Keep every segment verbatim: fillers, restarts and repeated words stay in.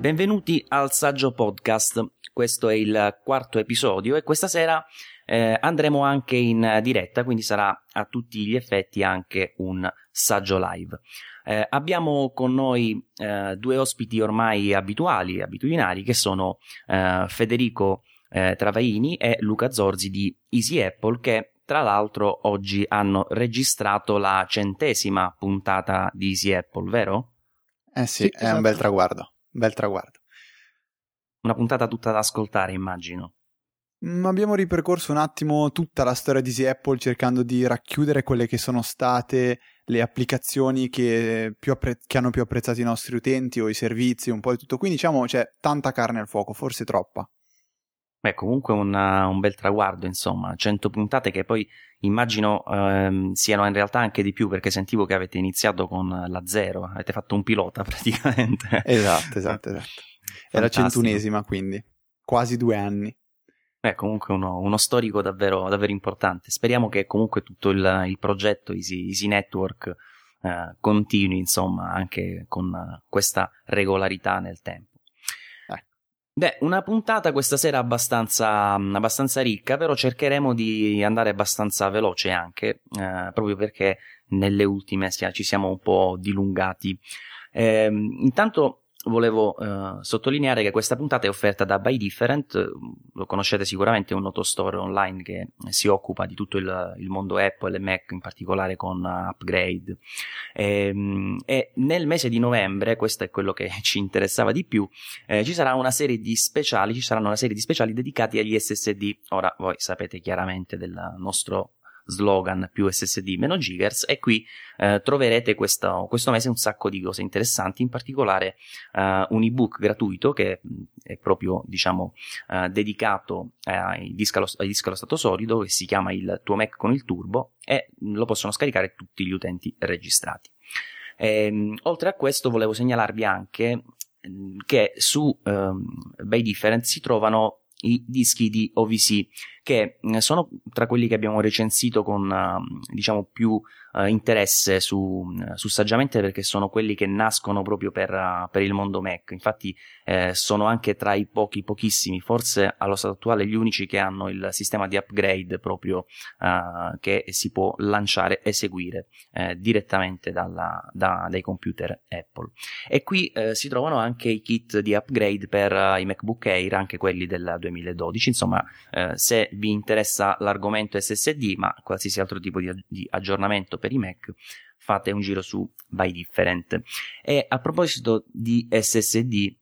Benvenuti al Saggio Podcast, questo è il quarto episodio e questa sera eh, andremo anche in diretta, quindi sarà a tutti gli effetti anche un Saggio Live. Eh, abbiamo con noi eh, due ospiti ormai abituali, abitudinari, che sono eh, Federico eh, Travaini e Luca Zorzi di Easy Apple, che tra l'altro oggi hanno registrato la centesima puntata di Easy Apple, vero? Eh sì, sì è esatto. un bel traguardo, bel traguardo. Una puntata tutta da ascoltare, immagino. Abbiamo ripercorso un attimo tutta la storia di Easy Apple cercando di racchiudere quelle che sono state le applicazioni che, più appre- che hanno più apprezzato i nostri utenti o i servizi, un po' di tutto. Quindi diciamo c'è tanta carne al fuoco, forse troppa. Beh, comunque una, un bel traguardo, insomma, cento puntate che poi immagino ehm, siano in realtà anche di più, perché sentivo che avete iniziato con la zero, avete fatto un pilota praticamente. Esatto, esatto, esatto. È la centunesima, quindi, quasi due anni. Beh, comunque uno, uno storico davvero, davvero importante. Speriamo che comunque tutto il, il progetto Easy, Easy Network eh, continui, insomma, anche con questa regolarità nel tempo. Beh, una puntata questa sera abbastanza, abbastanza ricca, però cercheremo di andare abbastanza veloce anche, eh, proprio perché nelle ultime ci siamo un po' dilungati. Eh, intanto volevo eh, sottolineare che questa puntata è offerta da BuyDifferent, lo conoscete sicuramente, è un noto store online che si occupa di tutto il, il mondo Apple e Mac, in particolare con upgrade. E, e nel mese di novembre, questo è quello che ci interessava di più, eh, ci sarà una serie di speciali, ci saranno una serie di speciali dedicati agli esse esse di. Ora voi sapete chiaramente del nostro slogan più esse esse di meno gigahertz, e qui eh, troverete questo, questo mese un sacco di cose interessanti, in particolare eh, un ebook gratuito che è proprio, diciamo, eh, dedicato eh, ai dischi allo stato solido, che si chiama Il tuo Mac con il Turbo, e lo possono scaricare tutti gli utenti registrati. E, oltre a questo volevo segnalarvi anche che su eh, BuyDifferent si trovano i dischi di O V C, che sono tra quelli che abbiamo recensito con, diciamo, più eh, interesse su, su Saggiamente, perché sono quelli che nascono proprio per, per il mondo Mac. Infatti eh, sono anche tra i pochi, pochissimi, forse allo stato attuale gli unici che hanno il sistema di upgrade proprio eh, che si può lanciare e seguire eh, direttamente dalla, da, dai computer Apple. E qui eh, si trovano anche i kit di upgrade per eh, i MacBook Air, anche quelli del duemiladodici, insomma eh, se vi interessa l'argomento esse esse di, ma qualsiasi altro tipo di, di aggiornamento per i Mac, fate un giro su BuyDifferent. E a proposito di esse esse di,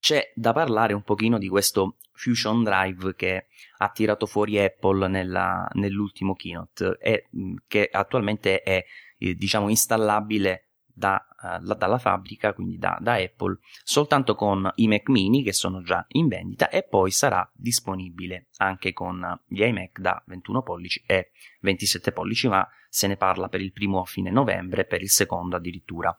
c'è da parlare un pochino di questo Fusion Drive che ha tirato fuori Apple nella, nell'ultimo keynote, e che attualmente è, diciamo, installabile Da, uh, dalla fabbrica, quindi da, da Apple, soltanto con i Mac Mini, che sono già in vendita, e poi sarà disponibile anche con gli iMac da ventuno pollici e ventisette pollici, ma se ne parla per il primo a fine novembre, per il secondo addirittura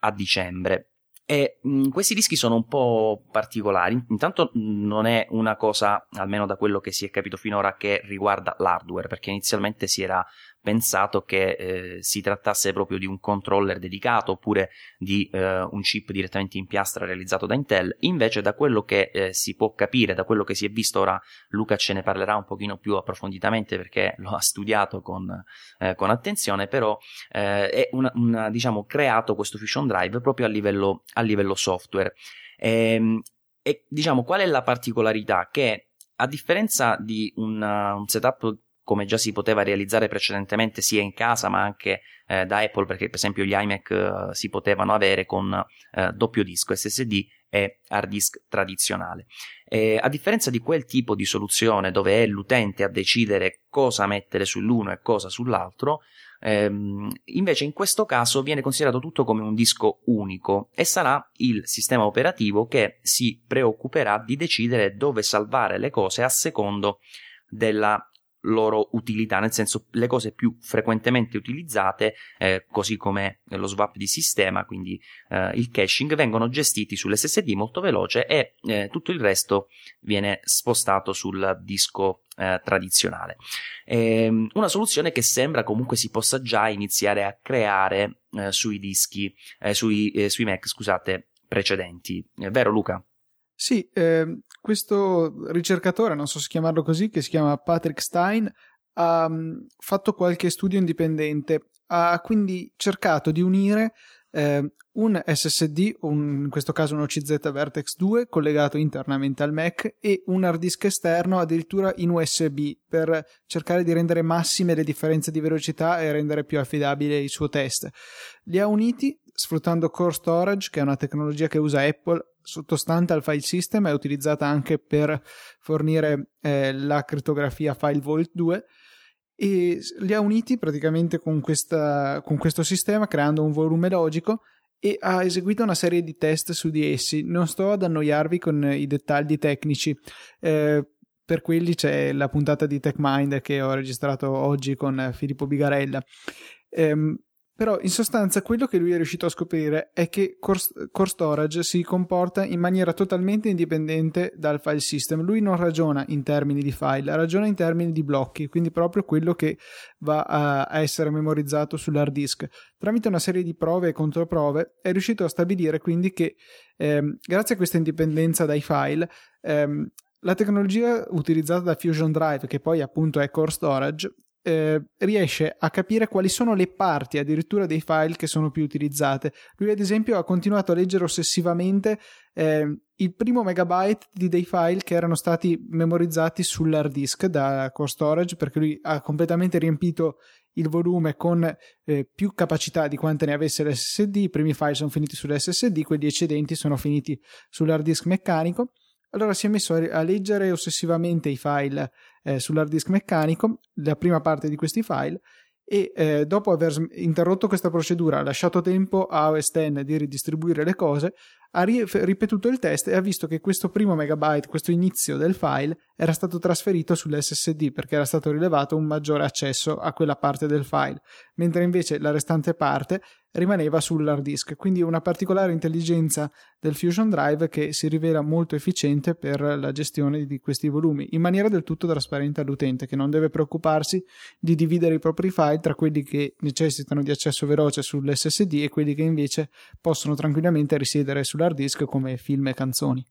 a dicembre. E mh, questi dischi sono un po' particolari. Intanto non è una cosa, almeno da quello che si è capito finora, che riguarda l'hardware, perché inizialmente si era pensato che eh, si trattasse proprio di un controller dedicato, oppure di eh, un chip direttamente in piastra realizzato da Intel. Invece, da quello che eh, si può capire, da quello che si è visto, ora Luca ce ne parlerà un pochino più approfonditamente perché lo ha studiato con, eh, con attenzione, però eh, è una, una, diciamo, creato questo Fusion Drive proprio a livello a livello software. E, e diciamo, qual è la particolarità? Che a differenza di un, un setup come già si poteva realizzare precedentemente sia in casa ma anche eh, da Apple, perché per esempio gli iMac eh, si potevano avere con eh, doppio disco esse esse di e hard disk tradizionale, eh, a differenza di quel tipo di soluzione dove è l'utente a decidere cosa mettere sull'uno e cosa sull'altro, ehm, invece in questo caso viene considerato tutto come un disco unico, e sarà il sistema operativo che si preoccuperà di decidere dove salvare le cose a secondo della loro utilità, nel senso le cose più frequentemente utilizzate, eh, così come lo swap di sistema, quindi eh, il caching, vengono gestiti sull'esse esse di molto veloce, e eh, tutto il resto viene spostato sul disco eh, tradizionale. Ehm, una soluzione che sembra comunque si possa già iniziare a creare eh, sui dischi, eh, sui, eh, sui Mac, scusate, precedenti. È vero, Luca? Sì, eh, questo ricercatore, non so se chiamarlo così, che si chiama Patrick Stein, ha fatto qualche studio indipendente, ha quindi cercato di unire eh, un S S D, un, in questo caso un O C Z Vertex due collegato internamente al Mac, e un hard disk esterno addirittura in U S B, per cercare di rendere massime le differenze di velocità e rendere più affidabile il suo test. Li ha uniti sfruttando Core Storage, che è una tecnologia che usa Apple, sottostante al file system, è utilizzata anche per fornire eh, la crittografia FileVault due, e li ha uniti praticamente con, questa, con questo sistema, creando un volume logico, e ha eseguito una serie di test su di essi. Non sto ad annoiarvi con i dettagli tecnici, eh, per quelli c'è la puntata di TechMind che ho registrato oggi con Filippo Bigarella. ehm, Però in sostanza quello che lui è riuscito a scoprire è che Core Storage si comporta in maniera totalmente indipendente dal file system. Lui non ragiona in termini di file, ragiona in termini di blocchi, quindi proprio quello che va a essere memorizzato sull'hard disk. Tramite una serie di prove e controprove è riuscito a stabilire quindi che ehm, grazie a questa indipendenza dai file, ehm, la tecnologia utilizzata da Fusion Drive, che poi appunto è Core Storage, Eh, riesce a capire quali sono le parti addirittura dei file che sono più utilizzate. Lui ad esempio ha continuato a leggere ossessivamente eh, il primo megabyte di dei file che erano stati memorizzati sull'hard disk da Core Storage, perché lui ha completamente riempito il volume con eh, più capacità di quante ne avesse l'esse esse di. I primi file sono finiti sull'esse esse di, quelli eccedenti sono finiti sull'hard disk meccanico. Allora si è messo a leggere ossessivamente i file eh, sull'hard disk meccanico, la prima parte di questi file, e eh, dopo aver interrotto questa procedura, ha lasciato tempo a O S X di ridistribuire le cose, ha ri- ripetuto il test e ha visto che questo primo megabyte, questo inizio del file, era stato trasferito sull'esse esse di, perché era stato rilevato un maggiore accesso a quella parte del file, mentre invece la restante parte rimaneva sull'hard disk. Quindi una particolare intelligenza del Fusion Drive che si rivela molto efficiente per la gestione di questi volumi, in maniera del tutto trasparente all'utente, che non deve preoccuparsi di dividere i propri file tra quelli che necessitano di accesso veloce sull'esse esse di e quelli che invece possono tranquillamente risiedere sull'hard disk come film e canzoni.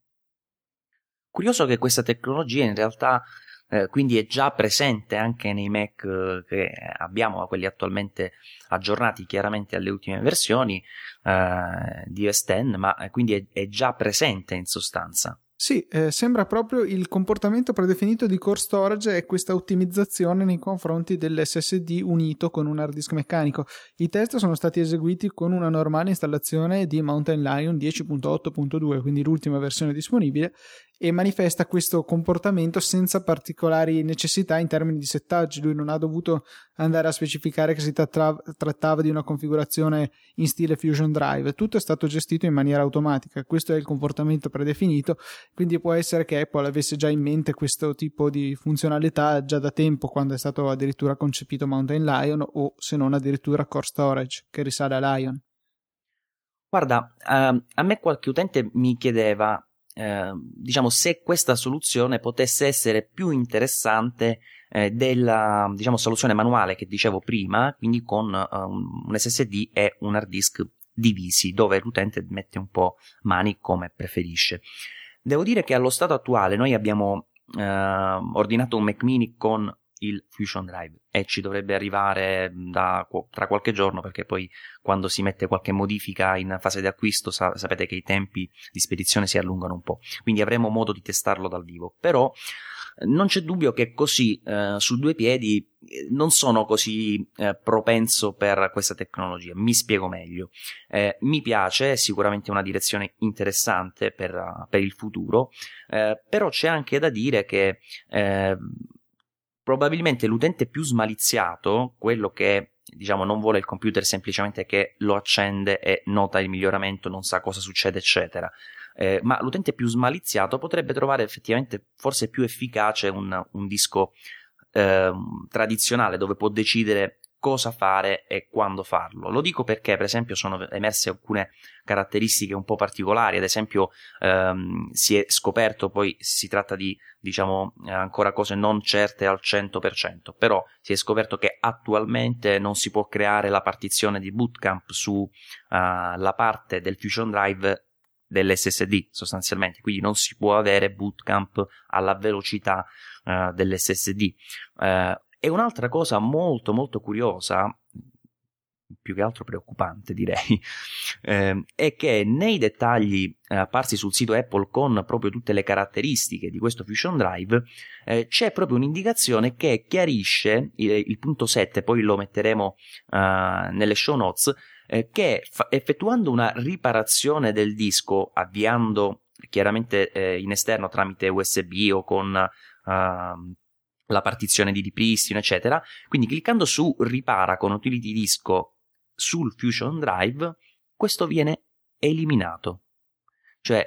Curioso che questa tecnologia in realtà Eh, quindi è già presente anche nei Mac eh, che abbiamo, quelli attualmente aggiornati chiaramente alle ultime versioni eh, di O S X, ma eh, quindi è, è già presente in sostanza. Sì, eh, sembra proprio il comportamento predefinito di Core Storage e questa ottimizzazione nei confronti dell'esse esse di unito con un hard disk meccanico. I test sono stati eseguiti con una normale installazione di Mountain Lion dieci punto otto punto due, quindi l'ultima versione disponibile, e manifesta questo comportamento senza particolari necessità in termini di settaggi. Lui non ha dovuto andare a specificare che si tra- trattava di una configurazione in stile Fusion Drive, tutto è stato gestito in maniera automatica. Questo è il comportamento predefinito, quindi può essere che Apple avesse già in mente questo tipo di funzionalità già da tempo, quando è stato addirittura concepito Mountain Lion, o se non addirittura Core Storage, che risale a Lion. Guarda, uh, a me qualche utente mi chiedeva Eh, diciamo se questa soluzione potesse essere più interessante eh, della diciamo soluzione manuale che dicevo prima, quindi con eh, un esse esse di e un hard disk divisi, dove l'utente mette un po' mani come preferisce. Devo dire che allo stato attuale noi abbiamo eh, ordinato un Mac Mini con il Fusion Drive e ci dovrebbe arrivare da, tra qualche giorno, perché poi quando si mette qualche modifica in fase di acquisto sa, sapete che i tempi di spedizione si allungano un po', quindi avremo modo di testarlo dal vivo. Però non c'è dubbio che così eh, su due piedi non sono così eh, propenso per questa tecnologia. Mi spiego meglio. Eh, mi piace, è sicuramente una direzione interessante per, per il futuro, eh, però c'è anche da dire che eh, probabilmente l'utente più smaliziato, quello che diciamo non vuole il computer semplicemente che lo accende e nota il miglioramento, non sa cosa succede eccetera, eh, ma l'utente più smaliziato potrebbe trovare effettivamente forse più efficace un, un disco eh, tradizionale, dove può decidere cosa fare e quando farlo. Lo dico perché per esempio sono emerse alcune caratteristiche un po' particolari. Ad esempio ehm, si è scoperto, poi si tratta di diciamo ancora cose non certe al cento per cento, però si è scoperto che attualmente non si può creare la partizione di bootcamp sulla uh, parte del Fusion Drive dell'esse esse di sostanzialmente, quindi non si può avere bootcamp alla velocità uh, dell'esse esse di. Uh, e un'altra cosa molto molto curiosa, più che altro preoccupante direi, eh, è che nei dettagli eh, apparsi sul sito Apple con proprio tutte le caratteristiche di questo Fusion Drive eh, c'è proprio un'indicazione che chiarisce il, il punto sette, poi lo metteremo eh, nelle show notes, eh, che fa- effettuando una riparazione del disco, avviando chiaramente eh, in esterno tramite U S B o con eh, la partizione di ripristino eccetera, quindi cliccando su ripara con utility disco sul Fusion Drive, questo viene eliminato. Cioè,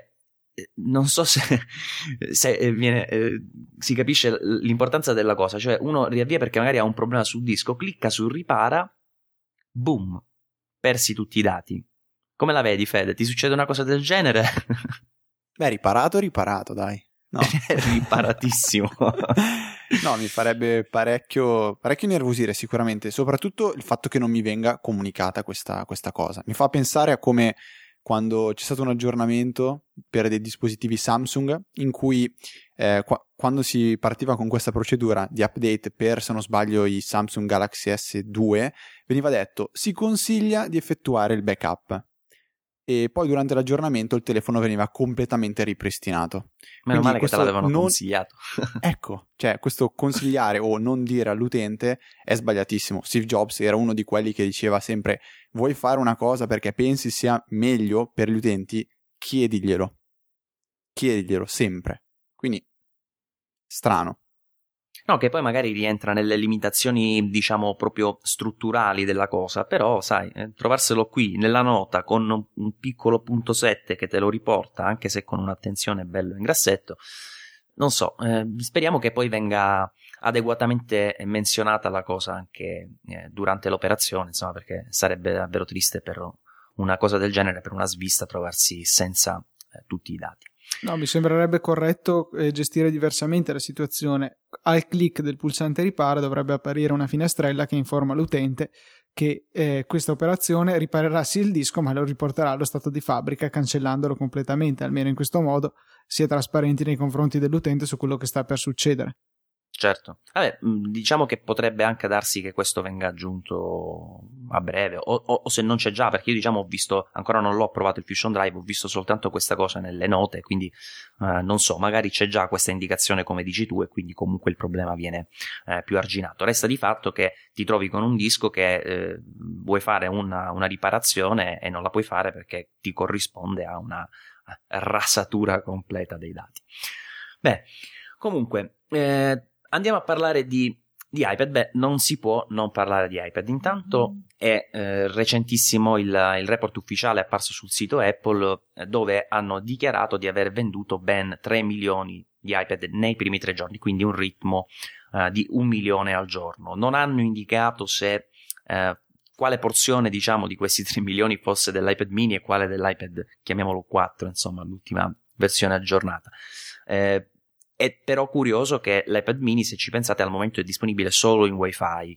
non so se, se viene, eh, si capisce l'importanza della cosa. Cioè, uno riavvia perché magari ha un problema sul disco, clicca su ripara, boom, persi tutti i dati. Come la vedi, Fede? Ti succede una cosa del genere? Beh, riparato, riparato, dai. No. Riparatissimo. No, mi farebbe parecchio parecchio nervosire sicuramente, soprattutto il fatto che non mi venga comunicata questa, questa cosa. Mi fa pensare a come quando c'è stato un aggiornamento per dei dispositivi Samsung in cui eh, qua, quando si partiva con questa procedura di update per, se non sbaglio, i Samsung Galaxy S due, veniva detto si consiglia di effettuare il backup. E poi durante l'aggiornamento il telefono veniva completamente ripristinato. Meno quindi male che te l'avevano non... consigliato. Ecco, cioè questo consigliare o non dire all'utente è sbagliatissimo. Steve Jobs era uno di quelli che diceva sempre: vuoi fare una cosa perché pensi sia meglio per gli utenti, chiediglielo, chiediglielo sempre. Quindi strano. No, che poi magari rientra nelle limitazioni, diciamo, proprio strutturali della cosa, però sai, eh, trovarselo qui nella nota con un, un piccolo punto sette che te lo riporta, anche se con un'attenzione bello in grassetto, non so, eh, speriamo che poi venga adeguatamente menzionata la cosa anche eh, durante l'operazione, insomma, perché sarebbe davvero triste per una cosa del genere, per una svista, trovarsi senza eh, tutti i dati. No, mi sembrerebbe corretto eh, gestire diversamente la situazione. Al click del pulsante ripara dovrebbe apparire una finestrella che informa l'utente che eh, questa operazione riparerà sì il disco, ma lo riporterà allo stato di fabbrica cancellandolo completamente. Almeno in questo modo si è trasparenti nei confronti dell'utente su quello che sta per succedere. Certo, vabbè, diciamo che potrebbe anche darsi che questo venga aggiunto a breve, o, o, o se non c'è già, perché io diciamo ho visto, ancora non l'ho provato il Fusion Drive, ho visto soltanto questa cosa nelle note, quindi eh, non so, magari c'è già questa indicazione come dici tu e quindi comunque il problema viene eh, più arginato. Resta di fatto che ti trovi con un disco che eh, vuoi fare una, una riparazione e non la puoi fare perché ti corrisponde a una rasatura completa dei dati. Beh, comunque... Eh, Andiamo a parlare di, di iPad. Beh, non si può non parlare di iPad. Intanto è eh, recentissimo il, il report ufficiale apparso sul sito Apple, eh, dove hanno dichiarato di aver venduto ben tre milioni di iPad nei primi tre giorni, quindi un ritmo eh, di un milione al giorno. Non hanno indicato se eh, quale porzione, diciamo, di questi tre milioni fosse dell'iPad mini e quale dell'iPad, chiamiamolo quattro, insomma, l'ultima versione aggiornata. Eh, È però curioso che l'iPad mini, se ci pensate, al momento è disponibile solo in Wi-Fi,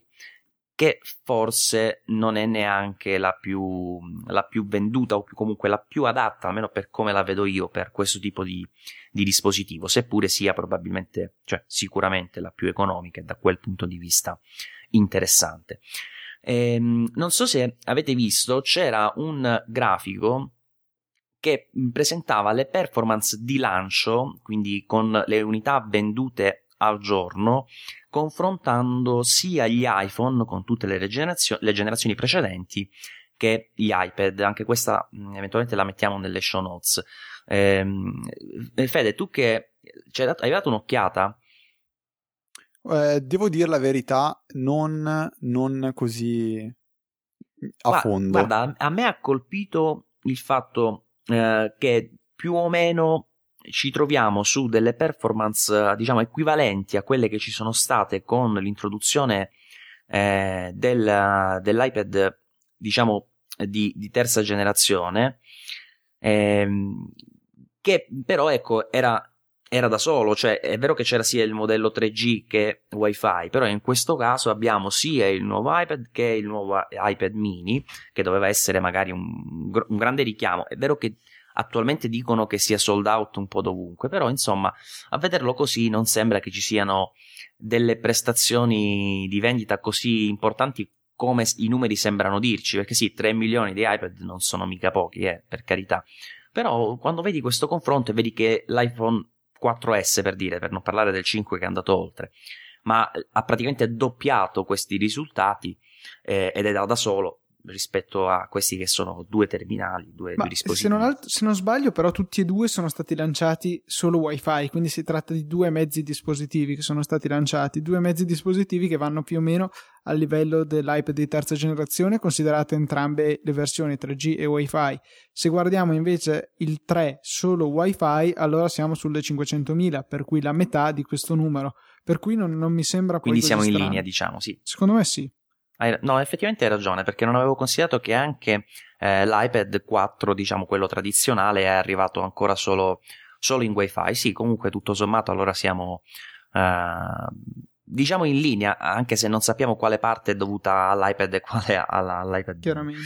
che forse non è neanche la più, la più venduta o più, comunque la più adatta, almeno per come la vedo io, per questo tipo di, di dispositivo, seppure sia probabilmente, cioè sicuramente la più economica e da quel punto di vista interessante. Ehm, non so se avete visto, c'era un grafico che presentava le performance di lancio, quindi con le unità vendute al giorno, confrontando sia gli iPhone con tutte le, generazio- le generazioni precedenti che gli iPad. Anche questa eventualmente la mettiamo nelle show notes. Eh, Fede, tu che cioè, hai dato un'occhiata? Eh, devo dire la verità, non, non così a Ma, fondo. Guarda, a me ha colpito il fatto... Uh, che più o meno ci troviamo su delle performance, diciamo, equivalenti a quelle che ci sono state con l'introduzione eh, del, dell'iPad, diciamo, di, di terza generazione, ehm, che però, ecco, era, era da solo. Cioè, è vero che c'era sia il modello tre G che Wi-Fi, però in questo caso abbiamo sia il nuovo iPad che il nuovo iPad mini, che doveva essere magari un, un grande richiamo. È vero che attualmente dicono che sia sold out un po' dovunque, però insomma a vederlo così non sembra che ci siano delle prestazioni di vendita così importanti come i numeri sembrano dirci, perché sì, tre milioni di iPad non sono mica pochi, eh, per carità, però quando vedi questo confronto e vedi che l'iPhone quattro S, per dire, per non parlare del cinque che è andato oltre, ma ha praticamente doppiato questi risultati eh, ed è da solo rispetto a questi che sono due terminali, due, due dispositivi. Se non, altro, se non sbaglio, però tutti e due sono stati lanciati solo Wi-Fi, quindi si tratta di due mezzi dispositivi che sono stati lanciati, due mezzi dispositivi che vanno più o meno a livello dell'iPad di terza generazione, considerate entrambe le versioni tre G e Wi-Fi. Se guardiamo invece il tre solo Wi-Fi, allora siamo sulle cinquecentomila, per cui la metà di questo numero. Per cui non, non mi sembra poi. Quindi siamo in linea, diciamo, sì. Secondo me sì. No, effettivamente hai ragione, perché non avevo considerato che anche eh, l'iPad quattro, diciamo quello tradizionale, è arrivato ancora solo, solo in Wi-Fi. Sì, comunque tutto sommato allora siamo eh, diciamo in linea, anche se non sappiamo quale parte è dovuta all'iPad e quale alla, all'iPad. Chiaramente.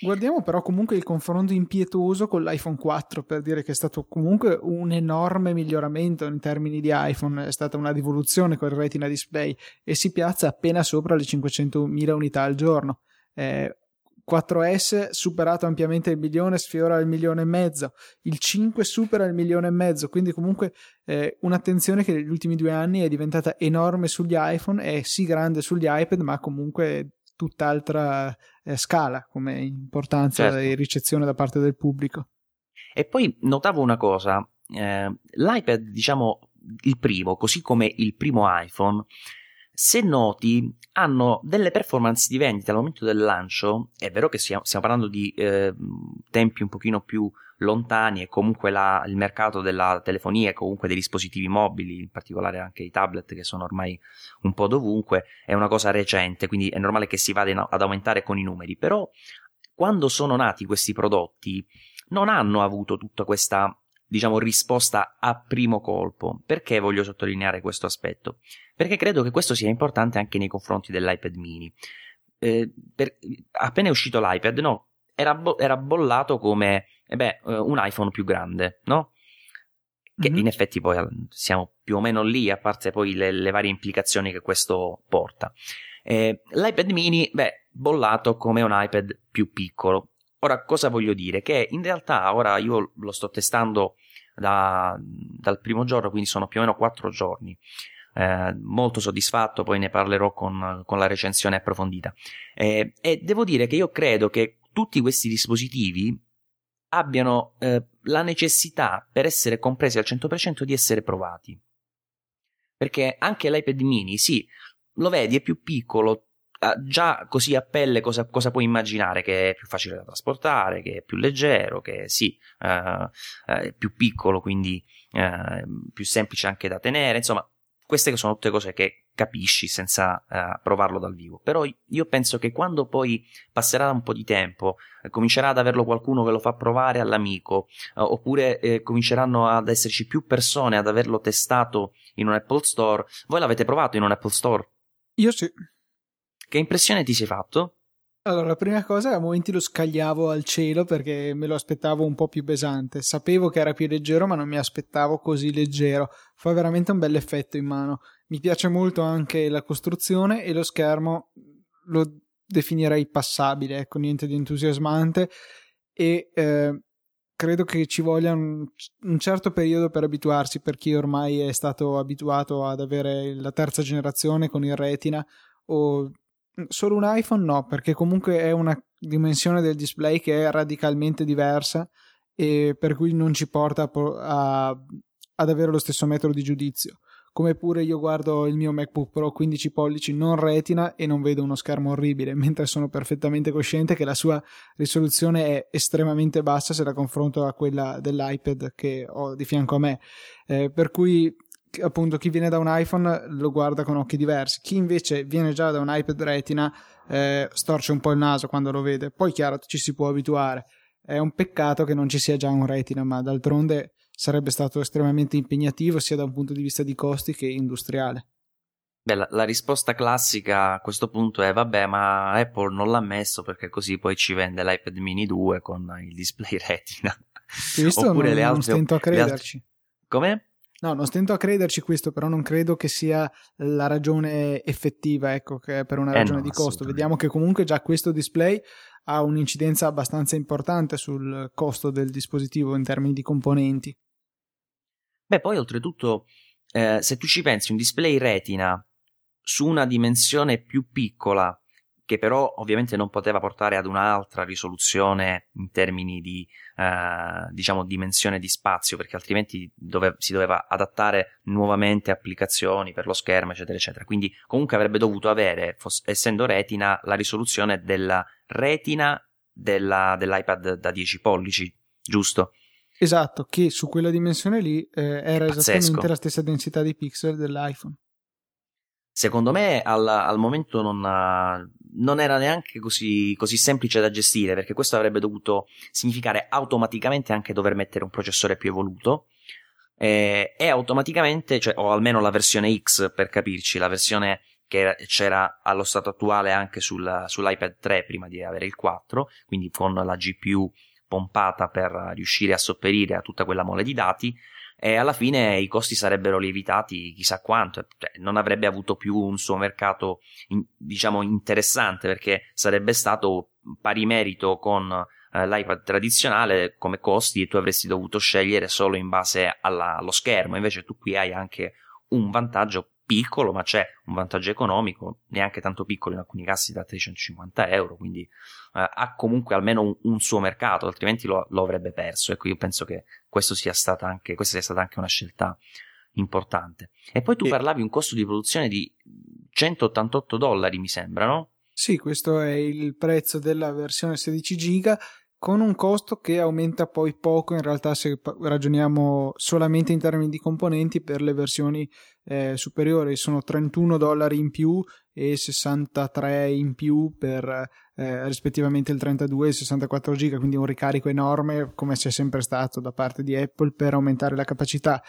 Guardiamo però comunque il confronto impietoso con l'iPhone quattro, per dire che è stato comunque un enorme miglioramento in termini di iPhone, è stata una rivoluzione con il Retina Display e si piazza appena sopra le cinquecentomila unità al giorno. Eh, quattro S superato ampiamente il milione, sfiora il milione e mezzo, il cinque supera il milione e mezzo, quindi comunque eh, un'attenzione che negli ultimi due anni è diventata enorme sugli iPhone, è sì grande sugli iPad, ma comunque tutt'altra eh, scala come importanza, certo, e ricezione da parte del pubblico. E poi notavo una cosa, eh, l'iPad, diciamo il primo, così come il primo iPhone, se noti hanno delle performance di vendita al momento del lancio. È vero che stiamo, stiamo parlando di eh, tempi un pochino più lontani e comunque la, il mercato della telefonia e comunque dei dispositivi mobili, in particolare anche i tablet che sono ormai un po' dovunque, è una cosa recente, quindi è normale che si vada ad aumentare con i numeri, però quando sono nati questi prodotti non hanno avuto tutta questa, diciamo, risposta a primo colpo. Perché voglio sottolineare questo aspetto? Perché credo che questo sia importante anche nei confronti dell'iPad mini. Eh, per, appena è uscito l'iPad, no? Era, bo- era bollato come eh beh, un iPhone più grande, no? Che mm-hmm. in effetti poi siamo più o meno lì, a parte poi le, le varie implicazioni che questo porta. Eh, L'iPad mini, beh, bollato come un iPad più piccolo. Ora, cosa voglio dire? Che in realtà, ora io lo sto testando da, dal primo giorno, quindi sono più o meno quattro giorni. Eh, molto soddisfatto, poi ne parlerò con, con la recensione approfondita. Eh, e devo dire che io credo che tutti questi dispositivi abbiano eh, la necessità, per essere compresi al cento per cento, di essere provati, perché anche l'iPad mini, sì, lo vedi, è più piccolo, eh, già così a pelle cosa, cosa puoi immaginare? Che è più facile da trasportare, che è più leggero, che sì, eh, è più piccolo, quindi eh, più semplice anche da tenere, insomma queste sono tutte cose che capisci senza uh, provarlo dal vivo. Però io penso che quando poi passerà un po' di tempo, eh, comincerà ad averlo qualcuno che lo fa provare all'amico, eh, oppure eh, cominceranno ad esserci più persone ad averlo testato in un Apple Store. Voi l'avete provato in un Apple Store? Io sì. Che impressione ti sei fatto? Allora, la prima cosa, a momenti lo scagliavo al cielo perché me lo aspettavo un po' più pesante. Sapevo che era più leggero, ma non mi aspettavo così leggero. Fa veramente un bel effetto in mano. Mi piace molto anche la costruzione e lo schermo lo definirei passabile, ecco, niente di entusiasmante, e eh, credo che ci voglia un, un certo periodo per abituarsi, per chi ormai è stato abituato ad avere la terza generazione con il Retina o solo un iPhone, no, perché comunque è una dimensione del display che è radicalmente diversa e per cui non ci porta a, a, ad avere lo stesso metro di giudizio. Come pure io guardo il mio MacBook Pro quindici pollici non Retina e non vedo uno schermo orribile, mentre sono perfettamente cosciente che la sua risoluzione è estremamente bassa se la confronto a quella dell'iPad che ho di fianco a me, eh, per cui appunto chi viene da un iPhone lo guarda con occhi diversi, chi invece viene già da un iPad Retina eh, storce un po' il naso quando lo vede. Poi chiaro, ci si può abituare, è un peccato che non ci sia già un Retina, ma d'altronde sarebbe stato estremamente impegnativo sia da un punto di vista di costi che industriale. Beh, la, la risposta classica a questo punto è vabbè, ma Apple non l'ha messo perché così poi ci vende l'iPad mini due con il display Retina. Questo oppure non, le altre, non stento a crederci. Altre... Come? No, non stento a crederci questo, però non credo che sia la ragione effettiva, ecco, che per una ragione eh no, di costo. Vediamo che comunque già questo display ha un'incidenza abbastanza importante sul costo del dispositivo in termini di componenti. Beh, poi oltretutto, eh, se tu ci pensi, un display retina su una dimensione più piccola, che però ovviamente non poteva portare ad un'altra risoluzione in termini di eh, diciamo dimensione di spazio, perché altrimenti dove, si doveva adattare nuovamente applicazioni per lo schermo eccetera eccetera, quindi comunque avrebbe dovuto avere, foss- essendo retina, la risoluzione della retina della, dell'iPad da dieci pollici, giusto? Esatto, che su quella dimensione lì eh, era esattamente la stessa densità di pixel dell'iPhone. Secondo me al, al momento non, non era neanche così, così semplice da gestire, perché questo avrebbe dovuto significare automaticamente anche dover mettere un processore più evoluto eh, e automaticamente, cioè, o almeno la versione X per capirci, la versione che era, c'era allo stato attuale anche sul, sull'iPad tre prima di avere il quattro, quindi con la G P U pompata per riuscire a sopperire a tutta quella mole di dati. E alla fine i costi sarebbero lievitati chissà quanto, cioè non avrebbe avuto più un suo mercato in, diciamo interessante, perché sarebbe stato pari merito con eh, l'iPad tradizionale come costi, e tu avresti dovuto scegliere solo in base alla, allo schermo. Invece tu qui hai anche un vantaggio piccolo, ma c'è un vantaggio economico, neanche tanto piccolo in alcuni casi, da trecentocinquanta euro, quindi eh, ha comunque almeno un, un suo mercato, altrimenti lo, lo avrebbe perso. Ecco, io penso che questo sia stata anche, questa sia stata anche una scelta importante. E poi tu e... parlavi un costo di produzione di centottantotto dollari, mi sembra, no? Sì, questo è il prezzo della versione sedici giga, con un costo che aumenta poi poco in realtà se ragioniamo solamente in termini di componenti. Per le versioni eh, superiori sono trentuno dollari in più e sessantatré in più per eh, rispettivamente il trentadue e il sessantaquattro giga, quindi un ricarico enorme, come c'è sempre stato da parte di Apple per aumentare la capacità,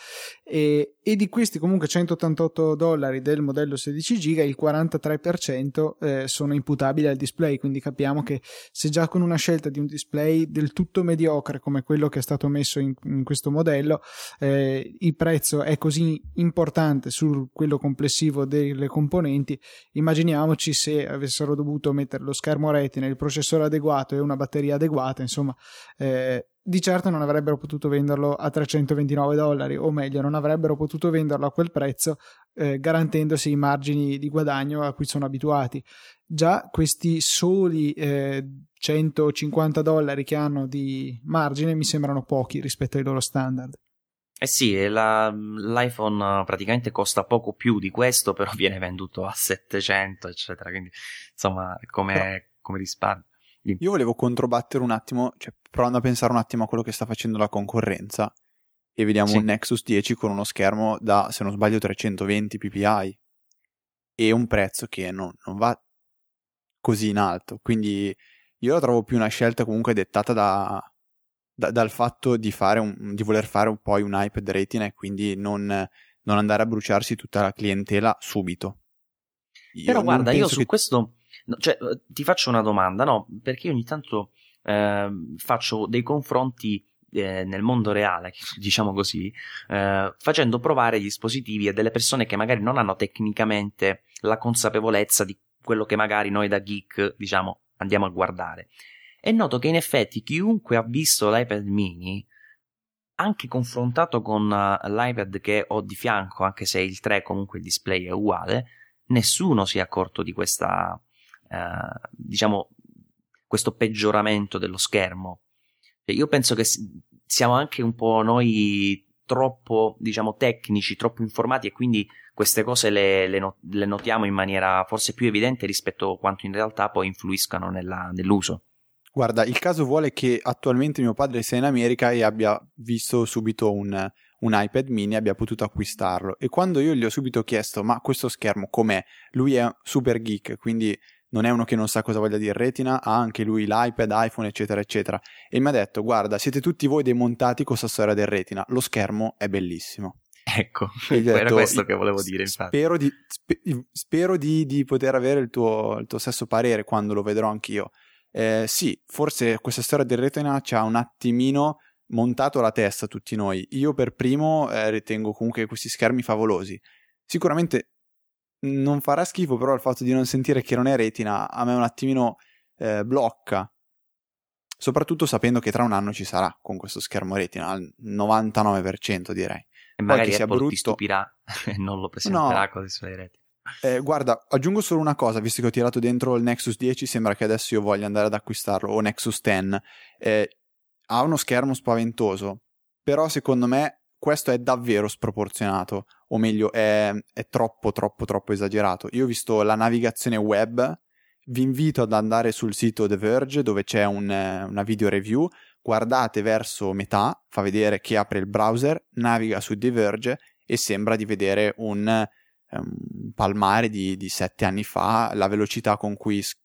e, e di questi comunque centottantotto dollari del modello sedici giga il quarantatré per cento eh, sono imputabili al display, quindi capiamo che se già con una scelta di un display del tutto mediocre come quello che è stato messo in, in questo modello eh, il prezzo è così importante su quello complessivo delle componenti, immaginiamoci se avessero dovuto mettere lo schermo retina, il processore adeguato e una batteria adeguata, insomma eh, di certo non avrebbero potuto venderlo a trecentoventinove dollari, o meglio non avrebbero potuto venderlo a quel prezzo eh, garantendosi i margini di guadagno a cui sono abituati. Già questi soli eh, centocinquanta dollari che hanno di margine mi sembrano pochi rispetto ai loro standard. Eh sì, la, l'iPhone praticamente costa poco più di questo, però viene venduto a settecento eccetera, quindi insomma come, come risparmio. Io volevo controbattere un attimo, cioè provando a pensare un attimo a quello che sta facendo la concorrenza, e vediamo sì. un Nexus dieci con uno schermo da, se non sbaglio, trecentoventi ppi e un prezzo che non, non va così in alto, quindi io la trovo più una scelta comunque dettata da... dal fatto di, fare un, di voler fare un, poi un iPad retina, e quindi non, non andare a bruciarsi tutta la clientela subito. Io Però guarda, io su che... questo no, cioè, ti faccio una domanda, no? Perché ogni tanto eh, faccio dei confronti eh, nel mondo reale, diciamo così, eh, facendo provare i dispositivi a delle persone che magari non hanno tecnicamente la consapevolezza di quello che magari noi da geek, diciamo, andiamo a guardare. E noto che in effetti chiunque ha visto l'iPad mini, anche confrontato con l'iPad che ho di fianco, anche se il tre comunque il display è uguale, nessuno si è accorto di questa eh, diciamo questo peggioramento dello schermo. Io penso che siamo anche un po' noi troppo, diciamo, tecnici, troppo informati, e quindi queste cose le, le, not- le notiamo in maniera forse più evidente rispetto a quanto in realtà poi influiscano nella, nell'uso. Guarda, il caso vuole che attualmente mio padre sia in America e abbia visto subito un, un iPad mini e abbia potuto acquistarlo, e quando io gli ho subito chiesto ma questo schermo com'è, lui è super geek, quindi non è uno che non sa cosa voglia dire retina, ha anche lui l'iPad, iPhone eccetera eccetera, e mi ha detto guarda siete tutti voi demontati con questa storia del retina, lo schermo è bellissimo. Ecco, detto, era questo che volevo dire, infatti. Spero di, spe, spero di, di poter avere il tuo, il tuo stesso parere quando lo vedrò anch'io. Eh, sì, forse questa storia del retina c'ha un attimino montato la testa tutti noi. Io per primo eh, ritengo comunque questi schermi favolosi. Sicuramente non farà schifo, però il fatto di non sentire che non è retina a me un attimino eh, blocca, soprattutto sapendo che tra un anno ci sarà con questo schermo retina al novantanove per cento direi. E magari Apple brutto, ti stupirà e non lo presenterà no. con le sue retina. Eh, guarda, aggiungo solo una cosa, visto che ho tirato dentro il Nexus dieci, sembra che adesso io voglia andare ad acquistarlo, o Nexus dieci. Eh, ha uno schermo spaventoso, però secondo me questo è davvero sproporzionato, o meglio è, è troppo troppo troppo esagerato. Io ho visto la navigazione web, vi invito ad andare sul sito The Verge dove c'è un, una video review, guardate verso metà, fa vedere che apre il browser, naviga su The Verge e sembra di vedere un... Um, palmare di, di sette anni fa. La velocità con cui sc-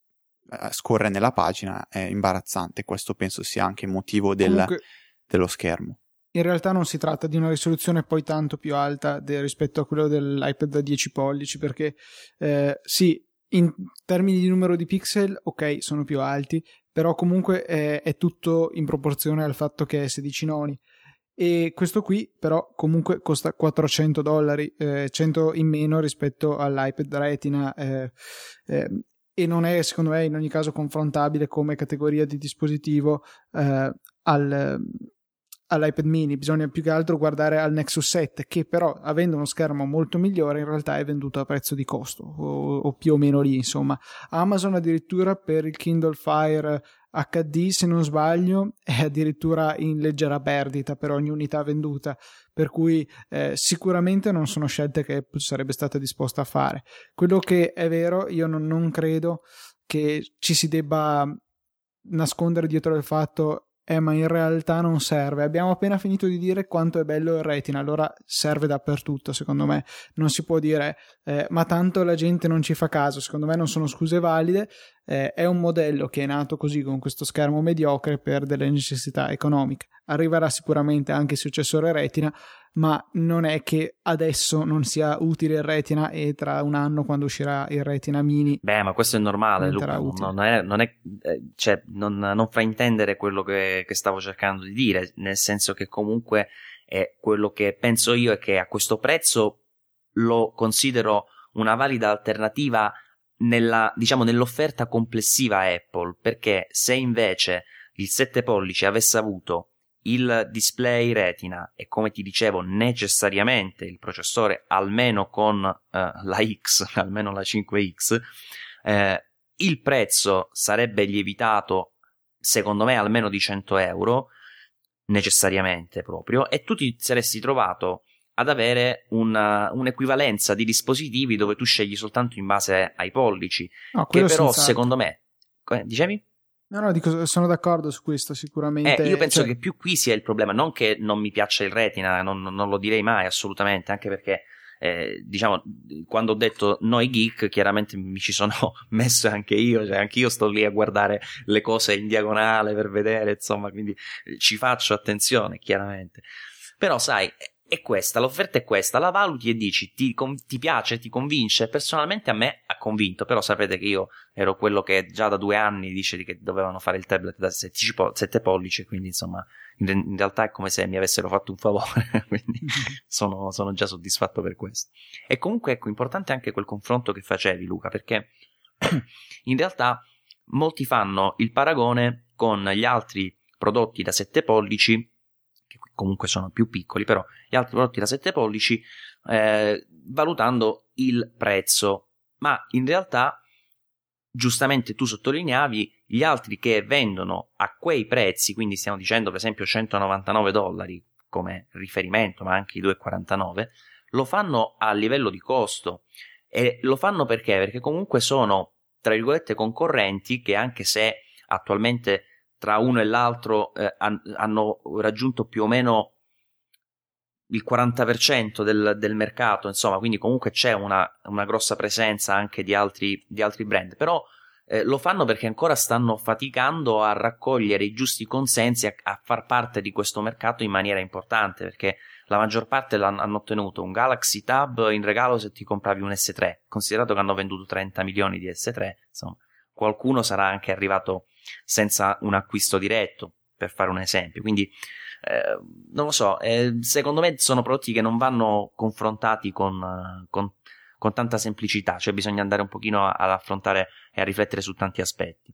scorre nella pagina è imbarazzante. Questo penso sia anche motivo del, Comunque, dello schermo. In realtà non si tratta di una risoluzione poi tanto più alta de- rispetto a quello dell'iPad da dieci pollici, perché eh, sì, in termini di numero di pixel ok, sono più alti, però comunque è, è tutto in proporzione al fatto che è sedici noni. E questo qui però comunque costa quattrocento dollari, eh, cento in meno rispetto all'iPad Retina, eh, eh, e non è secondo me in ogni caso confrontabile come categoria di dispositivo eh, al, all'iPad Mini. Bisogna più che altro guardare al Nexus sette, che però avendo uno schermo molto migliore in realtà è venduto a prezzo di costo o, o più o meno lì, insomma. Amazon addirittura per il Kindle Fire acca di, se non sbaglio, è addirittura in leggera perdita per ogni unità venduta, per cui eh, sicuramente non sono scelte che sarebbe stata disposta a fare. Quello che è vero, io non, non credo che ci si debba nascondere dietro il fatto eh ma in realtà non serve, abbiamo appena finito di dire quanto è bello il Retina, allora serve dappertutto. Secondo me non si può dire eh, ma tanto la gente non ci fa caso, secondo me non sono scuse valide. Eh, è un modello che è nato così, con questo schermo mediocre, per delle necessità economiche. Arriverà sicuramente anche il successore Retina, ma non è che adesso non sia utile il Retina e tra un anno, quando uscirà il Retina Mini... Beh, ma questo è normale, Luca, non è, non è, cioè, non, non fraintendere quello che, che stavo cercando di dire, nel senso che comunque è quello che penso io, è che a questo prezzo lo considero una valida alternativa nella, diciamo, nell'offerta complessiva Apple, perché se invece il sette pollici avesse avuto il display Retina e, come ti dicevo, necessariamente il processore almeno con eh, la X, almeno la cinque X, eh, il prezzo sarebbe lievitato secondo me almeno di cento euro necessariamente proprio, e tu ti saresti trovato ad avere una, un'equivalenza di dispositivi dove tu scegli soltanto in base ai pollici, no, che però secondo me... Dicevi? No, no, dico, sono d'accordo su questo sicuramente. Eh, io penso cioè... che più qui sia il problema, non che non mi piaccia il Retina, non, non lo direi mai assolutamente, anche perché eh, diciamo, quando ho detto noi geek, chiaramente mi ci sono messo anche io, cioè anche io sto lì a guardare le cose in diagonale per vedere, insomma, quindi ci faccio attenzione chiaramente, però sai... è questa, l'offerta è questa, la valuti e dici ti, ti piace, ti convince. Personalmente a me ha convinto, però sapete che io ero quello che già da due anni dice che dovevano fare il tablet da sette pollici, quindi insomma in, in realtà è come se mi avessero fatto un favore quindi sono, sono già soddisfatto per questo. E comunque ecco, importante anche quel confronto che facevi, Luca, perché in realtà molti fanno il paragone con gli altri prodotti da sette pollici, comunque sono più piccoli, però gli altri prodotti da sette pollici, eh, valutando il prezzo, ma in realtà giustamente tu sottolineavi gli altri che vendono a quei prezzi, quindi stiamo dicendo per esempio centonovantanove dollari come riferimento, ma anche i due quarantanove, lo fanno a livello di costo, e lo fanno perché? Perché comunque sono tra virgolette concorrenti che, anche se attualmente tra uno e l'altro eh, han, hanno raggiunto più o meno il quaranta per cento del, del mercato, insomma, quindi comunque c'è una, una grossa presenza anche di altri, di altri brand, però eh, lo fanno perché ancora stanno faticando a raccogliere i giusti consensi, a, a far parte di questo mercato in maniera importante, perché la maggior parte l'hanno ottenuto un Galaxy Tab in regalo se ti compravi un esse tre, considerato che hanno venduto trenta milioni di esse tre, insomma qualcuno sarà anche arrivato senza un acquisto diretto, per fare un esempio. Quindi eh, non lo so, eh, secondo me sono prodotti che non vanno confrontati con, con, con tanta semplicità, cioè bisogna andare un pochino ad affrontare e a riflettere su tanti aspetti.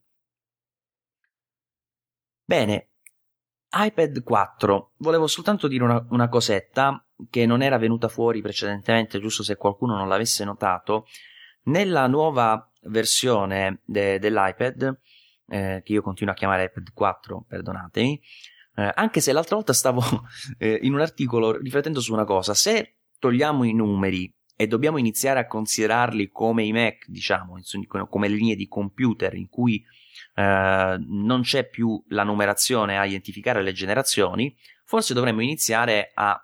Bene, iPad quattro, volevo soltanto dire una, una cosetta che non era venuta fuori precedentemente, giusto se qualcuno non l'avesse notato. Nella nuova versione de, dell'iPad, eh, che io continuo a chiamare iPad quattro, perdonatemi, eh, anche se l'altra volta stavo eh, in un articolo riflettendo su una cosa: se togliamo i numeri e dobbiamo iniziare a considerarli come i Mac, diciamo, come le linee di computer in cui Uh, non c'è più la numerazione a identificare le generazioni, forse dovremmo iniziare a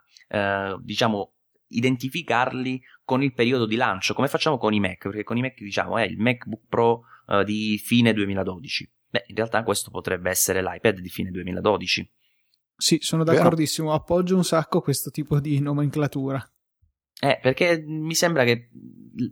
uh, diciamo identificarli con il periodo di lancio, come facciamo con i Mac, perché con i Mac diciamo è eh, il MacBook Pro uh, di fine duemiladodici. Beh, in realtà questo potrebbe essere l'iPad di fine duemiladodici. Sì, sono d'accordissimo, appoggio un sacco questo tipo di nomenclatura, eh, perché mi sembra che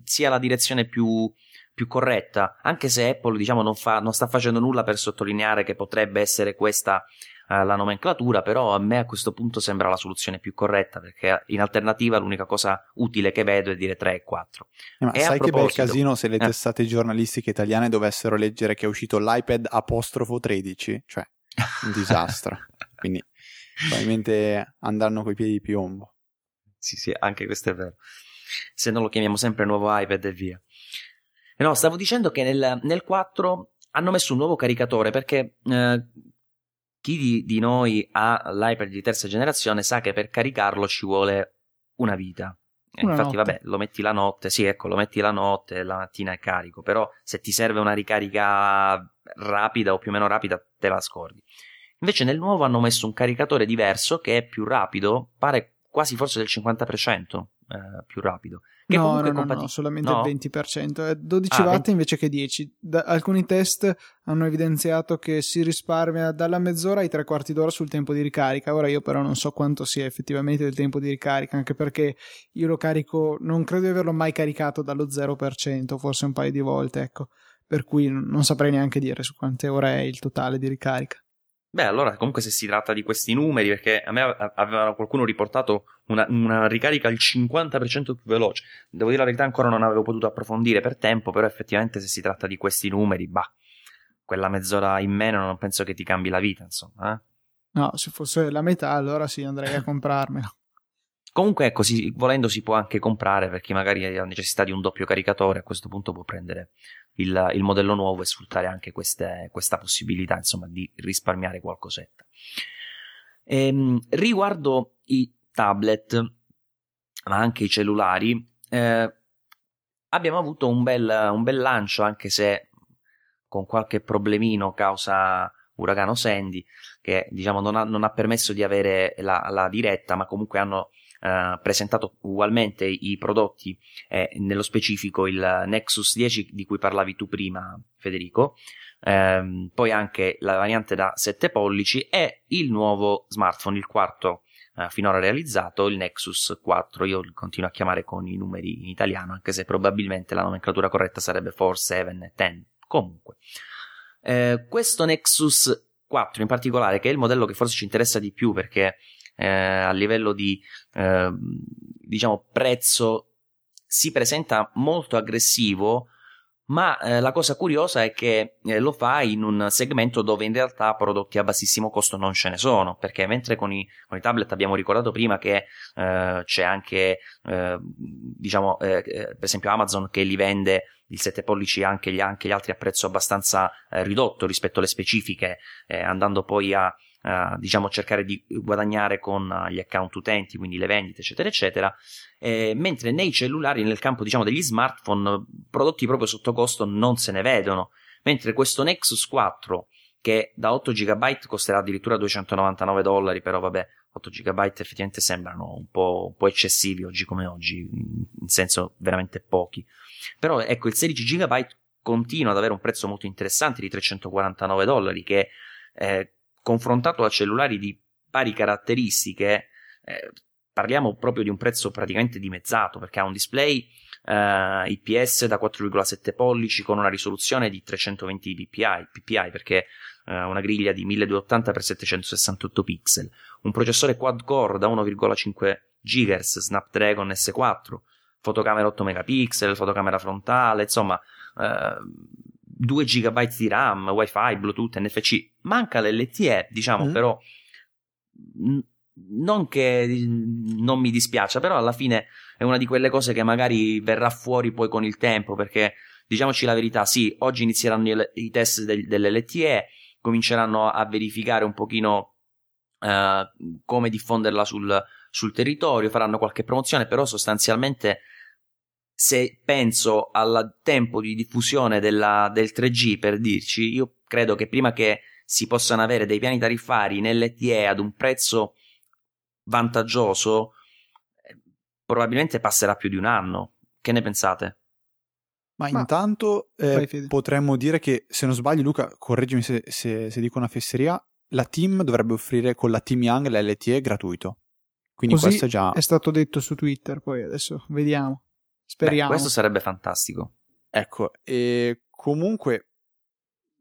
sia la direzione più più corretta, anche se Apple diciamo non fa non sta facendo nulla per sottolineare che potrebbe essere questa uh, la nomenclatura, però a me a questo punto sembra la soluzione più corretta, perché in alternativa l'unica cosa utile che vedo è dire tre e quattro. Eh, ma e sai che bel casino se le testate eh. giornalistiche italiane dovessero leggere che è uscito l'iPad apostrofo tredici, cioè un disastro. Quindi probabilmente andranno coi piedi di piombo. Sì, sì, anche questo è vero. Se non lo chiamiamo sempre nuovo iPad e via. No, stavo dicendo che nel, nel quattro hanno messo un nuovo caricatore, perché eh, chi di, di noi ha l'iPad di terza generazione sa che per caricarlo ci vuole una vita. Una infatti, notte. Vabbè, lo metti la notte, sì, ecco, lo metti la notte, la mattina è carico, però se ti serve una ricarica rapida o più o meno rapida te la scordi. Invece nel nuovo hanno messo un caricatore diverso che è più rapido, pare quasi forse del cinquanta per cento eh, più rapido. Che no, no, compatib- no, solamente no. Il venti per cento, è dodici ah, watt invece che dieci. Da, alcuni test hanno evidenziato che si risparmia dalla mezz'ora ai tre quarti d'ora sul tempo di ricarica. Ora io però non so quanto sia effettivamente il tempo di ricarica, anche perché io lo carico, non credo di averlo mai caricato dallo zero per cento, forse un paio di volte, ecco, per cui non saprei neanche dire su quante ore è il totale di ricarica. Beh, allora comunque se si tratta di questi numeri, perché a me avevano qualcuno riportato una, una ricarica al cinquanta per cento più veloce, devo dire la verità ancora non avevo potuto approfondire per tempo, però effettivamente se si tratta di questi numeri, bah, quella mezz'ora in meno non penso che ti cambi la vita, insomma. Eh? No, se fosse la metà allora sì, andrei a comprarmelo. Comunque ecco, si, volendo si può anche comprare, perché magari ha necessità di un doppio caricatore, a questo punto può prendere il, il modello nuovo e sfruttare anche queste, questa possibilità, insomma, di risparmiare qualcosetta. Ehm, riguardo i tablet, ma anche i cellulari, eh, abbiamo avuto un bel, un bel lancio, anche se con qualche problemino causa uragano Sandy, che diciamo non ha, non ha permesso di avere la, la diretta, ma comunque hanno Uh, presentato ugualmente i prodotti, eh, nello specifico il Nexus dieci di cui parlavi tu prima, Federico, ehm, poi anche la variante da sette pollici e il nuovo smartphone, il quarto uh, finora realizzato, il Nexus quattro. Io li continuo a chiamare con i numeri in italiano, anche se probabilmente la nomenclatura corretta sarebbe quattro, sette, dieci. Comunque, eh, questo Nexus quattro in particolare, che è il modello che forse ci interessa di più, perché Eh, a livello di eh, diciamo prezzo si presenta molto aggressivo, ma eh, la cosa curiosa è che eh, lo fa in un segmento dove in realtà prodotti a bassissimo costo non ce ne sono, perché mentre con i, con i tablet abbiamo ricordato prima che eh, c'è anche eh, diciamo eh, per esempio Amazon che li vende il sette pollici e anche, anche gli altri a prezzo abbastanza eh, ridotto rispetto alle specifiche, eh, andando poi a Uh, diciamo cercare di guadagnare con uh, gli account utenti, quindi le vendite eccetera eccetera, eh, mentre nei cellulari, nel campo diciamo degli smartphone, prodotti proprio sotto costo non se ne vedono, mentre questo Nexus quattro, che da otto giga byte costerà addirittura duecentonovantanove dollari, però vabbè, otto giga byte effettivamente sembrano un po', un po' eccessivi oggi come oggi, in senso veramente pochi, però ecco il sedici giga byte continua ad avere un prezzo molto interessante di trecentoquarantanove dollari, che eh, confrontato a cellulari di pari caratteristiche, eh, parliamo proprio di un prezzo praticamente dimezzato, perché ha un display eh, I P S da quattro virgola sette pollici con una risoluzione di trecentoventi p p i, p p i, perché eh, una griglia di milleduecentottanta per settecentosessantotto pixel, un processore quad-core da uno virgola cinque gigahertz Snapdragon S quattro, fotocamera otto megapixel, fotocamera frontale, insomma eh, due gigabyte di RAM, Wi-Fi, Bluetooth, N F C. Manca l'L T E, diciamo, mm. però n- non che non mi dispiace, però alla fine è una di quelle cose che magari verrà fuori poi con il tempo, perché diciamoci la verità, sì, oggi inizieranno i, i test del, dell'L T E, cominceranno a verificare un pochino eh, come diffonderla sul, sul territorio, faranno qualche promozione, però sostanzialmente se penso al tempo di diffusione della, del tre G, per dirci, io credo che prima che si possano avere dei piani tariffari in L T E ad un prezzo vantaggioso, probabilmente passerà più di un anno. Che ne pensate? Ma, Ma intanto eh, potremmo dire che, se non sbaglio, Luca, correggimi se, se, se dico una fesseria, la T I M dovrebbe offrire con la T I M Young l'L T E gratuito. Quindi così, questo già è stato detto su Twitter, poi adesso vediamo. Speriamo. Beh, questo sarebbe fantastico. Ecco, e comunque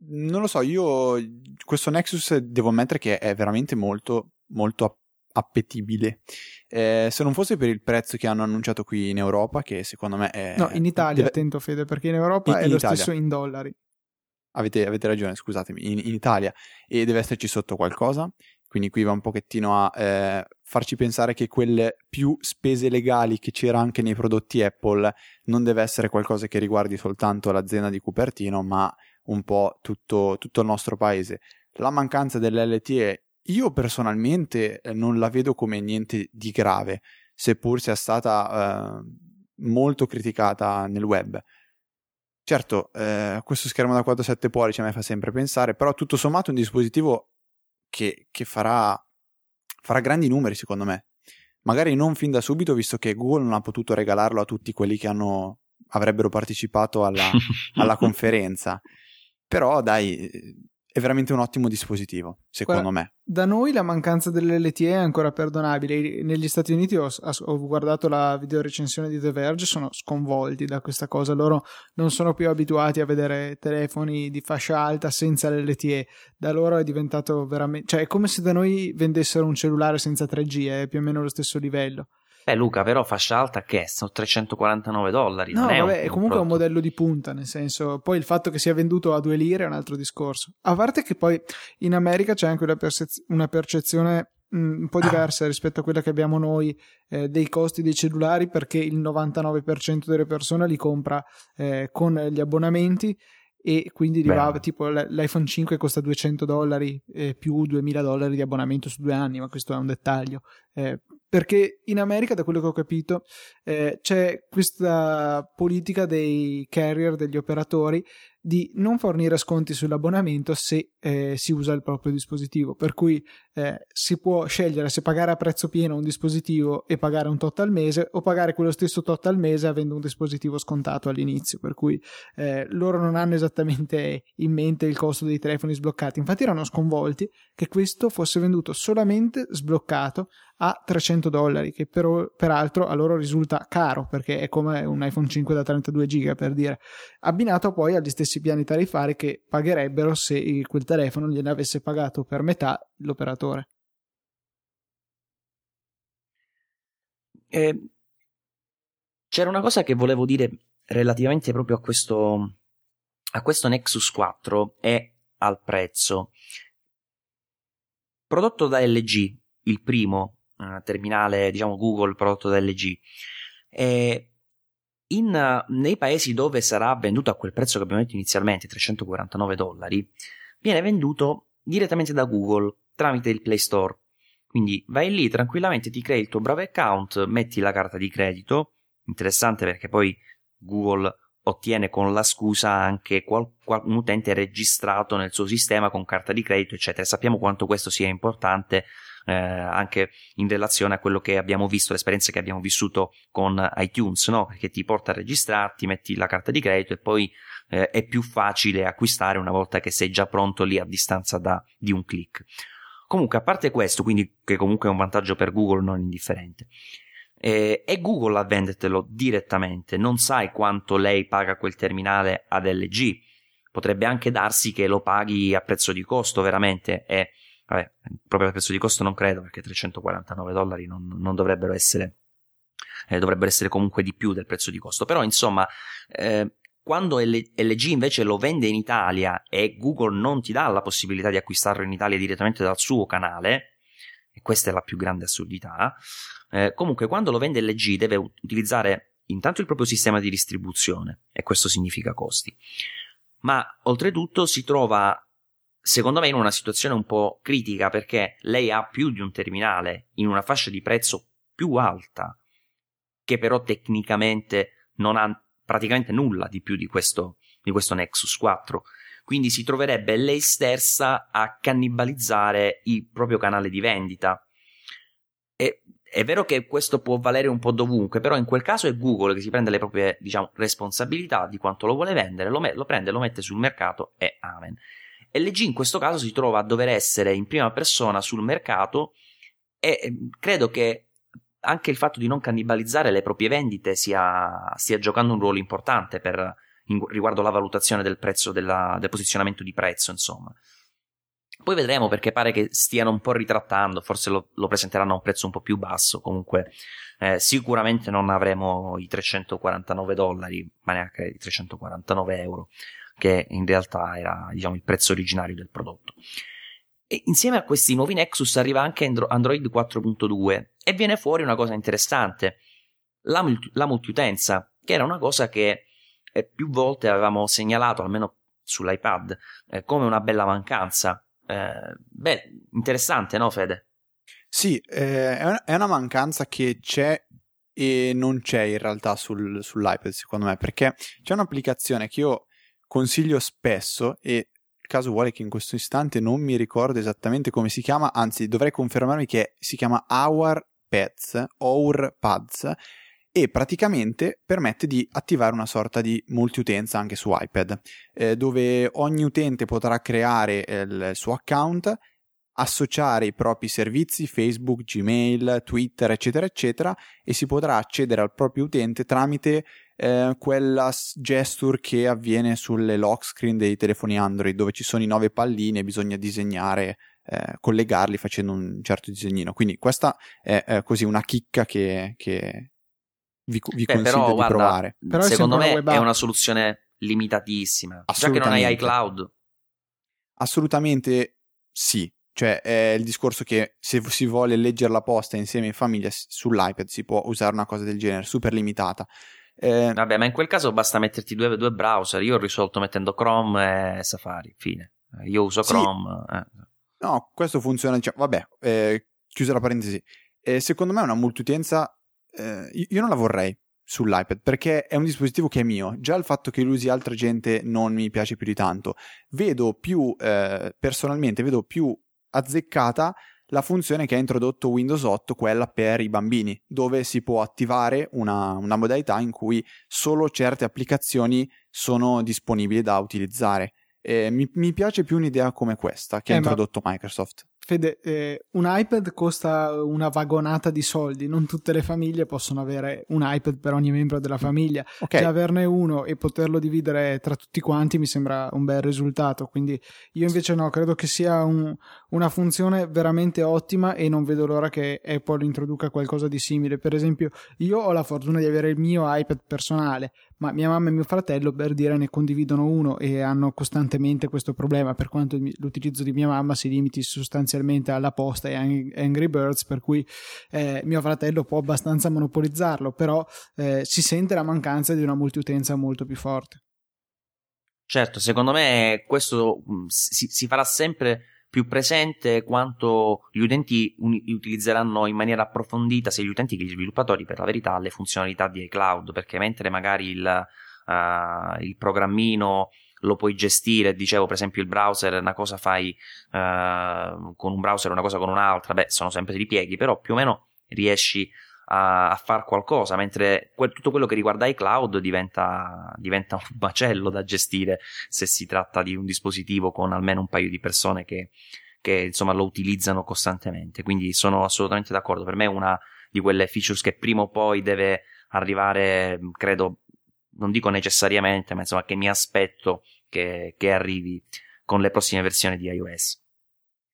non lo so, io questo Nexus devo ammettere che è veramente molto molto appetibile. Eh, se non fosse per il prezzo che hanno annunciato qui in Europa, che secondo me è... No, in Italia, deve... attento Fede, perché in Europa in, è in lo Italia. Stesso in dollari. Avete, avete ragione, scusatemi, in, in Italia, e deve esserci sotto qualcosa. Quindi qui va un pochettino a eh, farci pensare che quelle più spese legali che c'era anche nei prodotti Apple non deve essere qualcosa che riguardi soltanto l'azienda di Cupertino, ma un po' tutto, tutto il nostro paese. La mancanza dell'L T E io personalmente non la vedo come niente di grave, seppur sia stata eh, molto criticata nel web. Certo, eh, questo schermo da quattro virgola sette pollici a me fa sempre pensare, però tutto sommato è un dispositivo che, che farà, farà grandi numeri secondo me, magari non fin da subito, visto che Google non ha potuto regalarlo a tutti quelli che hanno, avrebbero partecipato alla, alla conferenza, però dai, è veramente un ottimo dispositivo secondo Guarda, me. Da noi la mancanza dell'L T E è ancora perdonabile, negli Stati Uniti ho, ho guardato la videorecensione di The Verge, sono sconvolti da questa cosa, loro non sono più abituati a vedere telefoni di fascia alta senza l'L T E, da loro è diventato veramente, cioè è come se da noi vendessero un cellulare senza tre G, è più o meno lo stesso livello. Beh Luca, però fascia alta che è? Sono trecentoquarantanove dollari. No, non è vabbè, un, un comunque prodotto. È un modello di punta, nel senso, poi il fatto che sia venduto a due lire è un altro discorso. A parte che poi in America c'è anche una, perce- una percezione mh, un po' diversa ah. rispetto a quella che abbiamo noi eh, dei costi dei cellulari, perché il novantanove per cento delle persone li compra eh, con gli abbonamenti, e quindi arriva, tipo l'iPhone cinque costa duecento dollari eh, più duemila dollari di abbonamento su due anni, ma questo è un dettaglio. Eh, perché in America, da quello che ho capito, eh, c'è questa politica dei carrier, degli operatori, di non fornire sconti sull'abbonamento se eh, si usa il proprio dispositivo, per cui eh, si può scegliere se pagare a prezzo pieno un dispositivo e pagare un tot al mese, o pagare quello stesso tot al mese avendo un dispositivo scontato all'inizio, per cui eh, loro non hanno esattamente in mente il costo dei telefoni sbloccati. Infatti erano sconvolti che questo fosse venduto solamente sbloccato a trecento dollari, che però, peraltro a loro risulta caro, perché è come un iPhone cinque da trentadue giga, per dire, abbinato poi agli stessi piani tariffari che pagherebbero se quel telefono gliene avesse pagato per metà l'operatore. Eh, c'era una cosa che volevo dire relativamente proprio a questo, a questo Nexus quattro e al prezzo. Prodotto da L G, il primo eh, terminale, diciamo Google, prodotto da L G. Eh, In, nei paesi dove sarà venduto a quel prezzo che abbiamo detto inizialmente, trecentoquarantanove dollari, viene venduto direttamente da Google tramite il Play Store. Quindi vai lì tranquillamente, ti crei il tuo bravo account, metti la carta di credito. Interessante, perché poi Google ottiene con la scusa anche qual, qual, un utente registrato nel suo sistema con carta di credito, eccetera. Sappiamo quanto questo sia importante eh, anche in relazione a quello che abbiamo visto, le esperienze che abbiamo vissuto con iTunes, no? Perché ti porta a registrarti, metti la carta di credito e poi eh, è più facile acquistare una volta che sei già pronto lì a distanza da, di un click. Comunque, a parte questo, quindi, che comunque è un vantaggio per Google non indifferente, eh, è Google a vendertelo direttamente. Non sai quanto lei paga quel terminale ad L G. Potrebbe anche darsi che lo paghi a prezzo di costo veramente, e vabbè, proprio a prezzo di costo non credo, perché trecentoquarantanove dollari non, non dovrebbero essere, eh, dovrebbero essere comunque di più del prezzo di costo. Però insomma, eh, quando L G invece lo vende in Italia e Google non ti dà la possibilità di acquistarlo in Italia direttamente dal suo canale, e questa è la più grande assurdità, eh, comunque quando lo vende L G deve utilizzare intanto il proprio sistema di distribuzione, e questo significa costi, ma oltretutto si trova, secondo me, in una situazione un po' critica, perché lei ha più di un terminale in una fascia di prezzo più alta, che però tecnicamente non ha praticamente nulla di più di questo, di questo Nexus quattro, quindi si troverebbe lei stessa a cannibalizzare il proprio canale di vendita. E è vero che questo può valere un po' dovunque, però in quel caso è Google che si prende le proprie, diciamo, responsabilità di quanto lo vuole vendere, lo, me- lo prende, lo mette sul mercato e amen. L G in questo caso si trova a dover essere in prima persona sul mercato, e credo che anche il fatto di non cannibalizzare le proprie vendite sia, stia giocando un ruolo importante per, in, riguardo alla valutazione del prezzo, della, del posizionamento di prezzo, insomma. Poi vedremo, perché pare che stiano un po' ritrattando, forse lo, lo presenteranno a un prezzo un po' più basso. Comunque eh, sicuramente non avremo i trecentoquarantanove dollari, ma neanche i trecentoquarantanove euro, che in realtà era, diciamo, il prezzo originario del prodotto. E insieme a questi nuovi Nexus arriva anche Android quattro punto due, e viene fuori una cosa interessante, la, la multiutenza, che era una cosa che eh, più volte avevamo segnalato, almeno sull'iPad, eh, come una bella mancanza. Eh, beh, interessante, no Fede? Sì, eh, è una mancanza che c'è e non c'è in realtà sul, sull'iPad, secondo me, perché c'è un'applicazione che io consiglio spesso, e il caso vuole che in questo istante non mi ricordo esattamente come si chiama, anzi dovrei confermarmi che si chiama Our Pets, Our Pads, e praticamente permette di attivare una sorta di multiutenza anche su iPad, eh, dove ogni utente potrà creare eh, il suo account, associare i propri servizi Facebook, Gmail, Twitter, eccetera eccetera, e si potrà accedere al proprio utente tramite eh, quella gesture che avviene sulle lock screen dei telefoni Android, dove ci sono i nove palline e bisogna disegnare, eh, collegarli facendo un certo disegnino. Quindi questa è eh, così una chicca che, che vi, vi Beh, consiglio però, di guarda, provare. Però secondo me è una soluzione limitatissima, già che non hai iCloud. Assolutamente sì. Cioè è il discorso che se si vuole leggere la posta insieme in famiglia sull'iPad si può usare una cosa del genere, super limitata. Eh, Vabbè, ma in quel caso basta metterti due, due browser. Io ho risolto mettendo Chrome e Safari, fine. Io uso Chrome. Sì. Eh. No, questo funziona. Cioè, vabbè, eh, chiusa la parentesi. Eh, secondo me è una multiutenza, eh, io non la vorrei sull'iPad, perché è un dispositivo che è mio. Già il fatto che lo usi altra gente non mi piace più di tanto. Vedo più, eh, personalmente, vedo più azzeccata la funzione che ha introdotto Windows otto, quella per i bambini, dove si può attivare una, una modalità in cui solo certe applicazioni sono disponibili da utilizzare. Eh, mi, mi piace più un'idea come questa che eh, ha introdotto ma... Microsoft. Fede, eh, un iPad costa una vagonata di soldi, non tutte le famiglie possono avere un iPad per ogni membro della famiglia, okay. Già averne uno e poterlo dividere tra tutti quanti mi sembra un bel risultato, quindi io invece no, credo che sia un, una funzione veramente ottima, e non vedo l'ora che Apple introduca qualcosa di simile. Per esempio, io ho la fortuna di avere il mio iPad personale, ma mia mamma e mio fratello, per dire, ne condividono uno e hanno costantemente questo problema, per quanto l'utilizzo di mia mamma si limiti sostanzialmente alla posta e Angry Birds, per cui eh, mio fratello può abbastanza monopolizzarlo, però eh, si sente la mancanza di una multiutenza molto più forte. Certo, secondo me questo si, si farà sempre più presente quanto gli utenti un- utilizzeranno in maniera approfondita, sia gli utenti che gli sviluppatori, per la verità, le funzionalità di iCloud, perché mentre magari il, uh, il programmino lo puoi gestire, dicevo, per esempio il browser, una cosa fai uh, con un browser, una cosa con un'altra, beh, sono sempre ripieghi, però più o meno riesci a, a far qualcosa, mentre que- tutto quello che riguarda iCloud diventa, diventa un macello da gestire se si tratta di un dispositivo con almeno un paio di persone che, che insomma lo utilizzano costantemente, quindi sono assolutamente d'accordo. Per me è una di quelle features che prima o poi deve arrivare, credo, non dico necessariamente, ma insomma che mi aspetto che, che arrivi con le prossime versioni di iOS.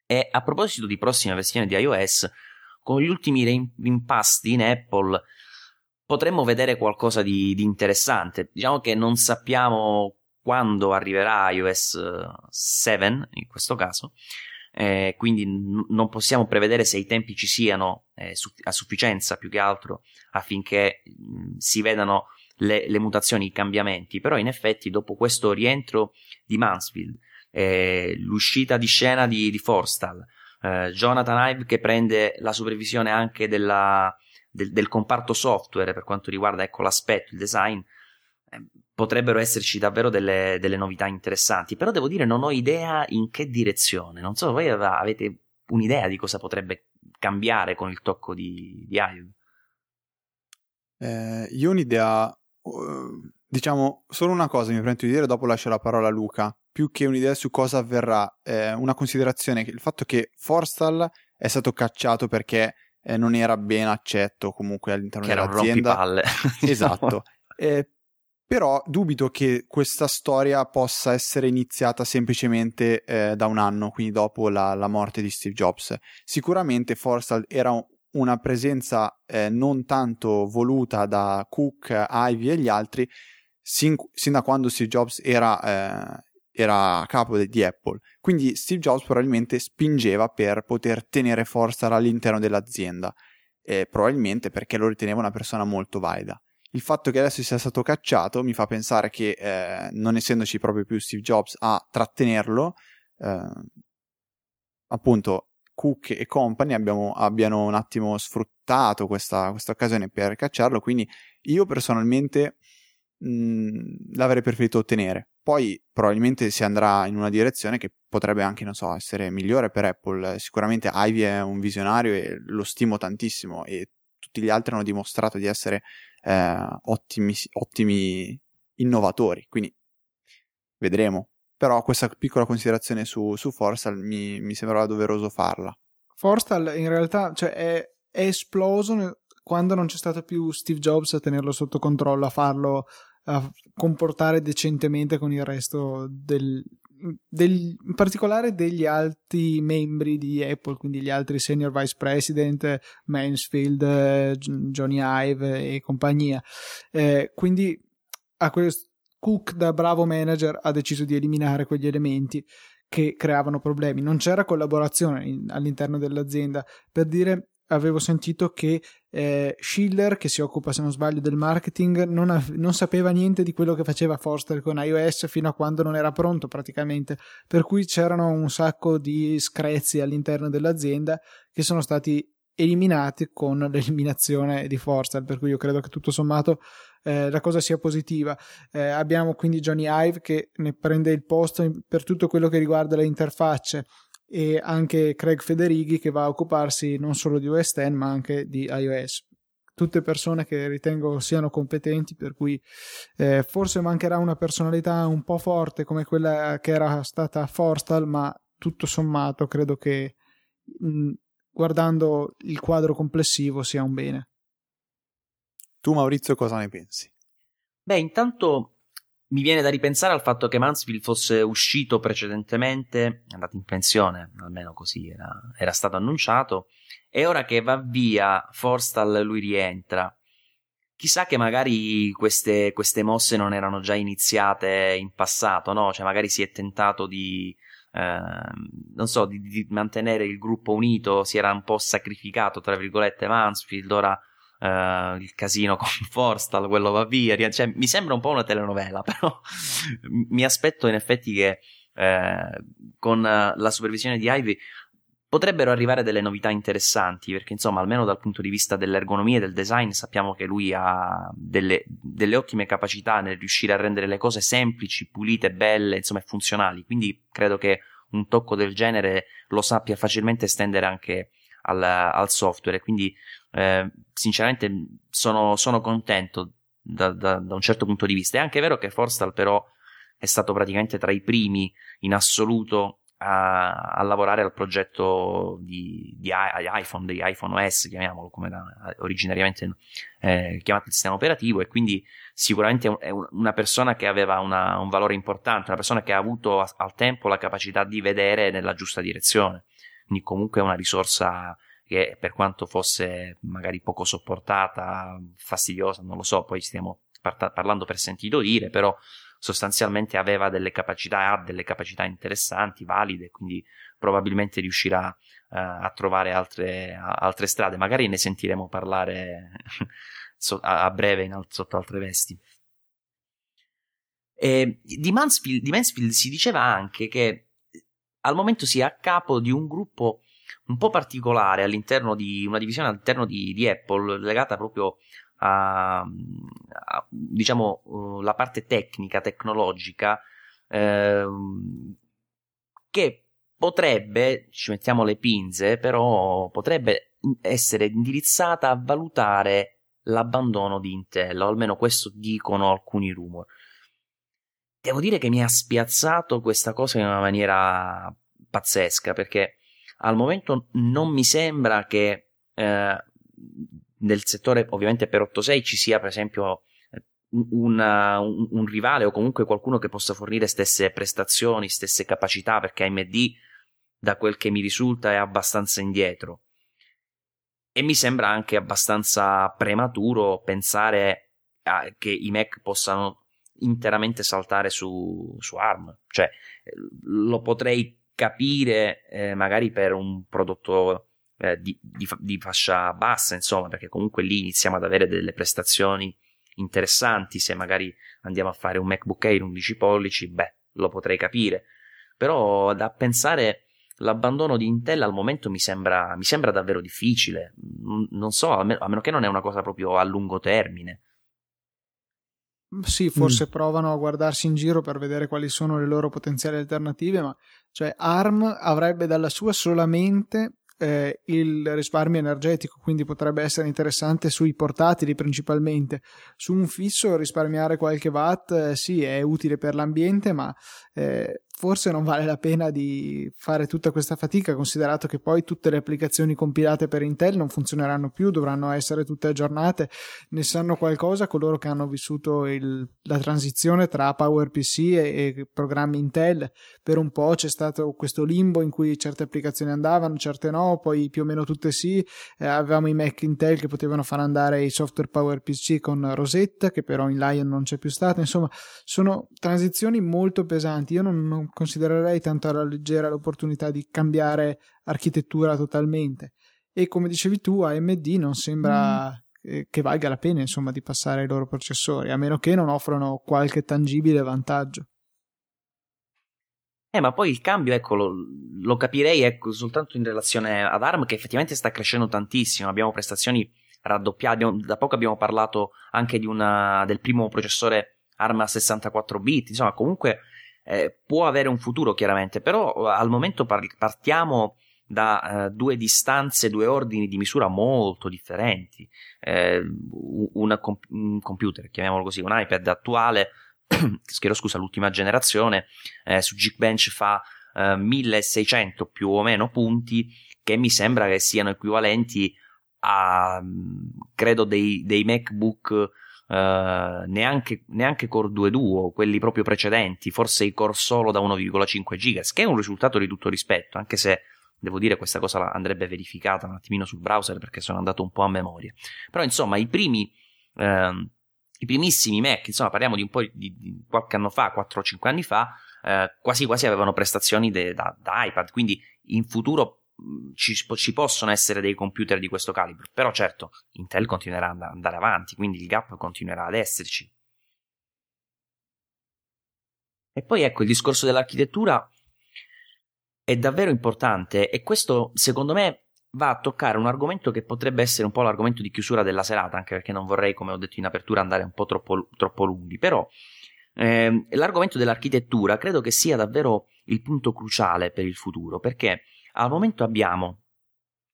E a proposito di prossima versione di iOS, con gli ultimi impasti in Apple potremmo vedere qualcosa di, di interessante. Diciamo che non sappiamo quando arriverà iOS sette in questo caso, eh, quindi n- non possiamo prevedere se i tempi ci siano eh, su- a sufficienza, più che altro affinché mh, si vedano le, le mutazioni, i cambiamenti. Però in effetti dopo questo rientro di Mansfield, eh, l'uscita di scena di, di Forstall, eh, Jonathan Ive che prende la supervisione anche della, del, del comparto software per quanto riguarda, ecco, l'aspetto, il design, eh, potrebbero esserci davvero delle, delle novità interessanti. Però devo dire non ho idea in che direzione, non so, voi avete un'idea di cosa potrebbe cambiare con il tocco di, di Ive? Eh, io ho un'idea, uh, diciamo solo una cosa mi prendo di dire, dopo lascio la parola a Luca. Più che un'idea su cosa avverrà, eh, una considerazione, che il fatto che Forstall è stato cacciato perché eh, non era ben accetto comunque all'interno che dell'azienda, era un rompipalle. Esatto. eh, Però dubito che questa storia possa essere iniziata semplicemente eh, da un anno, quindi dopo la, la morte di Steve Jobs. Sicuramente Forstall era un, una presenza eh, non tanto voluta da Cook, Ive e gli altri, sin, sin da quando Steve Jobs era, eh, era capo de, di Apple. Quindi Steve Jobs probabilmente spingeva per poter tenere Forstall all'interno dell'azienda, eh, probabilmente perché lo riteneva una persona molto valida. Il fatto che adesso sia stato cacciato mi fa pensare che eh, non essendoci proprio più Steve Jobs a trattenerlo, eh, appunto Cook e company abbiamo, abbiano un attimo sfruttato questa, questa occasione per cacciarlo, quindi io personalmente mh, l'avrei preferito ottenere. Poi probabilmente si andrà in una direzione che potrebbe anche, non so, essere migliore per Apple. Sicuramente Ive è un visionario e lo stimo tantissimo, e tutti gli altri hanno dimostrato di essere Eh, ottimi, ottimi innovatori, quindi vedremo. Però questa piccola considerazione su, su Forstall mi, mi sembrava doveroso farla. Forstall in realtà, cioè, è, è esploso quando non c'è stato più Steve Jobs a tenerlo sotto controllo, a farlo a comportare decentemente con il resto del, del, in particolare degli altri membri di Apple, quindi gli altri senior vice president, Mansfield, Johnny Ive e compagnia. Eh, quindi a questo, Cook da bravo manager ha deciso di eliminare quegli elementi che creavano problemi. Non c'era collaborazione in, all'interno dell'azienda. Per dire, avevo sentito che eh, Schiller, che si occupa, se non sbaglio, del marketing, non, av- non sapeva niente di quello che faceva Forstall con iOS fino a quando non era pronto praticamente, per cui c'erano un sacco di screzi all'interno dell'azienda che sono stati eliminati con l'eliminazione di Forstall, per cui io credo che tutto sommato eh, la cosa sia positiva. Eh, abbiamo quindi Johnny Ive che ne prende il posto in- per tutto quello che riguarda le interfacce, e anche Craig Federighi che va a occuparsi non solo di O S dieci ma anche di iOS. Tutte persone che ritengo siano competenti, per cui eh, forse mancherà una personalità un po' forte come quella che era stata Forstall, ma tutto sommato credo che mh, guardando il quadro complessivo sia un bene. Tu Maurizio cosa ne pensi? Beh, intanto mi viene da ripensare al fatto che Mansfield fosse uscito precedentemente, è andato in pensione, almeno così era, era stato annunciato, e ora che va via Forstall lui rientra. Chissà che magari queste, queste mosse non erano già iniziate in passato, no? Cioè magari si è tentato di, eh, non so, di, di mantenere il gruppo unito, si era un po' sacrificato, tra virgolette, Mansfield, ora... Uh, il casino con Forstall, quello va via, cioè, mi sembra un po' una telenovela, però mi aspetto in effetti che eh, con la supervisione di Ive potrebbero arrivare delle novità interessanti, perché insomma almeno dal punto di vista dell'ergonomia e del design sappiamo che lui ha delle, delle ottime capacità nel riuscire a rendere le cose semplici, pulite, belle, insomma funzionali, quindi credo che un tocco del genere lo sappia facilmente estendere anche al, al software, quindi Eh, sinceramente sono, sono contento da, da, da un certo punto di vista. È anche vero che Forstall però è stato praticamente tra i primi in assoluto a, a lavorare al progetto di, di iPhone, di iPhone O S, chiamiamolo come da, originariamente eh, chiamato il sistema operativo, e quindi sicuramente è una persona che aveva una, un valore importante, una persona che ha avuto a, al tempo la capacità di vedere nella giusta direzione, quindi comunque è una risorsa che, per quanto fosse magari poco sopportata, fastidiosa, non lo so, poi stiamo parta- parlando per sentito dire, però sostanzialmente aveva delle capacità, ha delle capacità interessanti, valide, quindi probabilmente riuscirà uh, a trovare altre, a, altre strade, magari ne sentiremo parlare so, a, a breve in al, sotto altre vesti. E di Mansfield, di Mansfield si diceva anche che al momento sia a capo di un gruppo un po' particolare all'interno di una divisione all'interno di, di Apple, legata proprio a, a diciamo uh, la parte tecnica, tecnologica, eh, che potrebbe, ci mettiamo le pinze, però potrebbe essere indirizzata a valutare l'abbandono di Intel, o almeno questo dicono alcuni rumor. Devo dire che mi ha spiazzato questa cosa in una maniera pazzesca, perché al momento non mi sembra che eh, nel settore ovviamente per otto sei ci sia per esempio una, un, un rivale o comunque qualcuno che possa fornire stesse prestazioni, stesse capacità, perché A M D da quel che mi risulta è abbastanza indietro, e mi sembra anche abbastanza prematuro pensare a, che i Mac possano interamente saltare su, su ARM. Cioè, lo potrei capire eh, magari per un prodotto eh, di, di, di fascia bassa, insomma, perché comunque lì iniziamo ad avere delle prestazioni interessanti. Se magari andiamo a fare un MacBook Air undici pollici, beh, lo potrei capire, però da pensare l'abbandono di Intel al momento mi sembra, mi sembra davvero difficile. Non so, a meno, a meno che non è una cosa proprio a lungo termine. Sì, forse mm. provano a guardarsi in giro per vedere quali sono le loro potenziali alternative, ma cioè ARM avrebbe dalla sua solamente eh, il risparmio energetico, quindi potrebbe essere interessante sui portatili principalmente. Su un fisso risparmiare qualche watt eh, sì, è utile per l'ambiente, ma eh, forse non vale la pena di fare tutta questa fatica, considerato che poi tutte le applicazioni compilate per Intel non funzioneranno più, dovranno essere tutte aggiornate. Ne sanno qualcosa coloro che hanno vissuto il, la transizione tra PowerPC e, e programmi Intel. Per un po' c'è stato questo limbo in cui certe applicazioni andavano, certe no, poi più o meno tutte sì. Eh, avevamo i Mac Intel che potevano far andare i software PowerPC con Rosetta, che però in Lion non c'è più stata. Insomma, sono transizioni molto pesanti. Io non, non considererei tanto alla leggera l'opportunità di cambiare architettura totalmente, e come dicevi tu A M D non sembra mm. che valga la pena, insomma, di passare ai loro processori, a meno che non offrano qualche tangibile vantaggio. Eh, ma poi il cambio, ecco, lo, lo capirei, ecco, soltanto in relazione ad ARM, che effettivamente sta crescendo tantissimo. Abbiamo prestazioni raddoppiate, abbiamo, da poco abbiamo parlato anche di una, del primo processore ARM a sessantaquattro bit, insomma comunque Eh, può avere un futuro chiaramente, però al momento par- partiamo da eh, due distanze, due ordini di misura molto differenti. Eh, una comp- un computer, chiamiamolo così, un iPad attuale, chiedo scusa, l'ultima generazione, eh, su Geekbench fa eh, milleseicento più o meno punti, che mi sembra che siano equivalenti a, credo, dei, dei MacBook Uh, neanche, neanche Core due Duo, quelli proprio precedenti, forse i Core solo da uno virgola cinque gigahertz, che è un risultato di tutto rispetto, anche se devo dire questa cosa andrebbe verificata un attimino sul browser, perché sono andato un po' a memoria. Però insomma i primi uh, i primissimi Mac, insomma parliamo di un po' di, di qualche anno fa, quattro o cinque anni fa, uh, quasi quasi avevano prestazioni de, da, da iPad, quindi in futuro Ci, ci possono essere dei computer di questo calibro, però certo Intel continuerà ad andare avanti, quindi il gap continuerà ad esserci. E poi ecco, il discorso dell'architettura è davvero importante, e questo secondo me va a toccare un argomento che potrebbe essere un po' l'argomento di chiusura della serata, anche perché non vorrei, come ho detto in apertura, andare un po' troppo, troppo lunghi, però eh, l'argomento dell'architettura credo che sia davvero il punto cruciale per il futuro, perché al momento abbiamo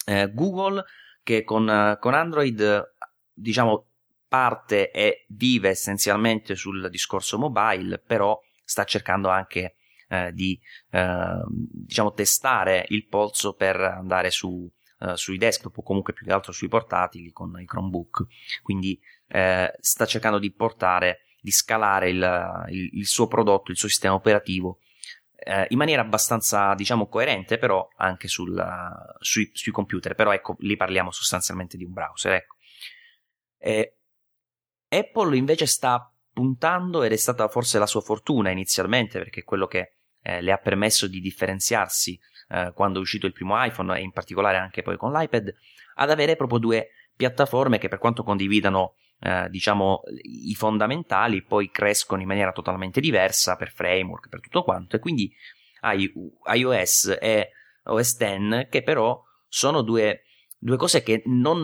eh, Google che con, eh, con Android, diciamo, parte e vive essenzialmente sul discorso mobile, però sta cercando anche eh, di eh, diciamo testare il polso per andare su eh, sui desktop o comunque più che altro sui portatili con i Chromebook, quindi eh, sta cercando di portare, di scalare il, il, il suo prodotto, il suo sistema operativo eh, in maniera abbastanza diciamo coerente, però anche sulla, sui, sui computer, però ecco lì parliamo sostanzialmente di un browser, ecco. Eh, Apple invece sta puntando, ed è stata forse la sua fortuna inizialmente, perché è quello che eh, le ha permesso di differenziarsi eh, quando è uscito il primo iPhone e in particolare anche poi con l'iPad, ad avere proprio due piattaforme che per quanto condividano eh, diciamo i fondamentali, poi crescono in maniera totalmente diversa per framework, per tutto quanto, e quindi hai iOS e O S X che però sono due Due cose che non,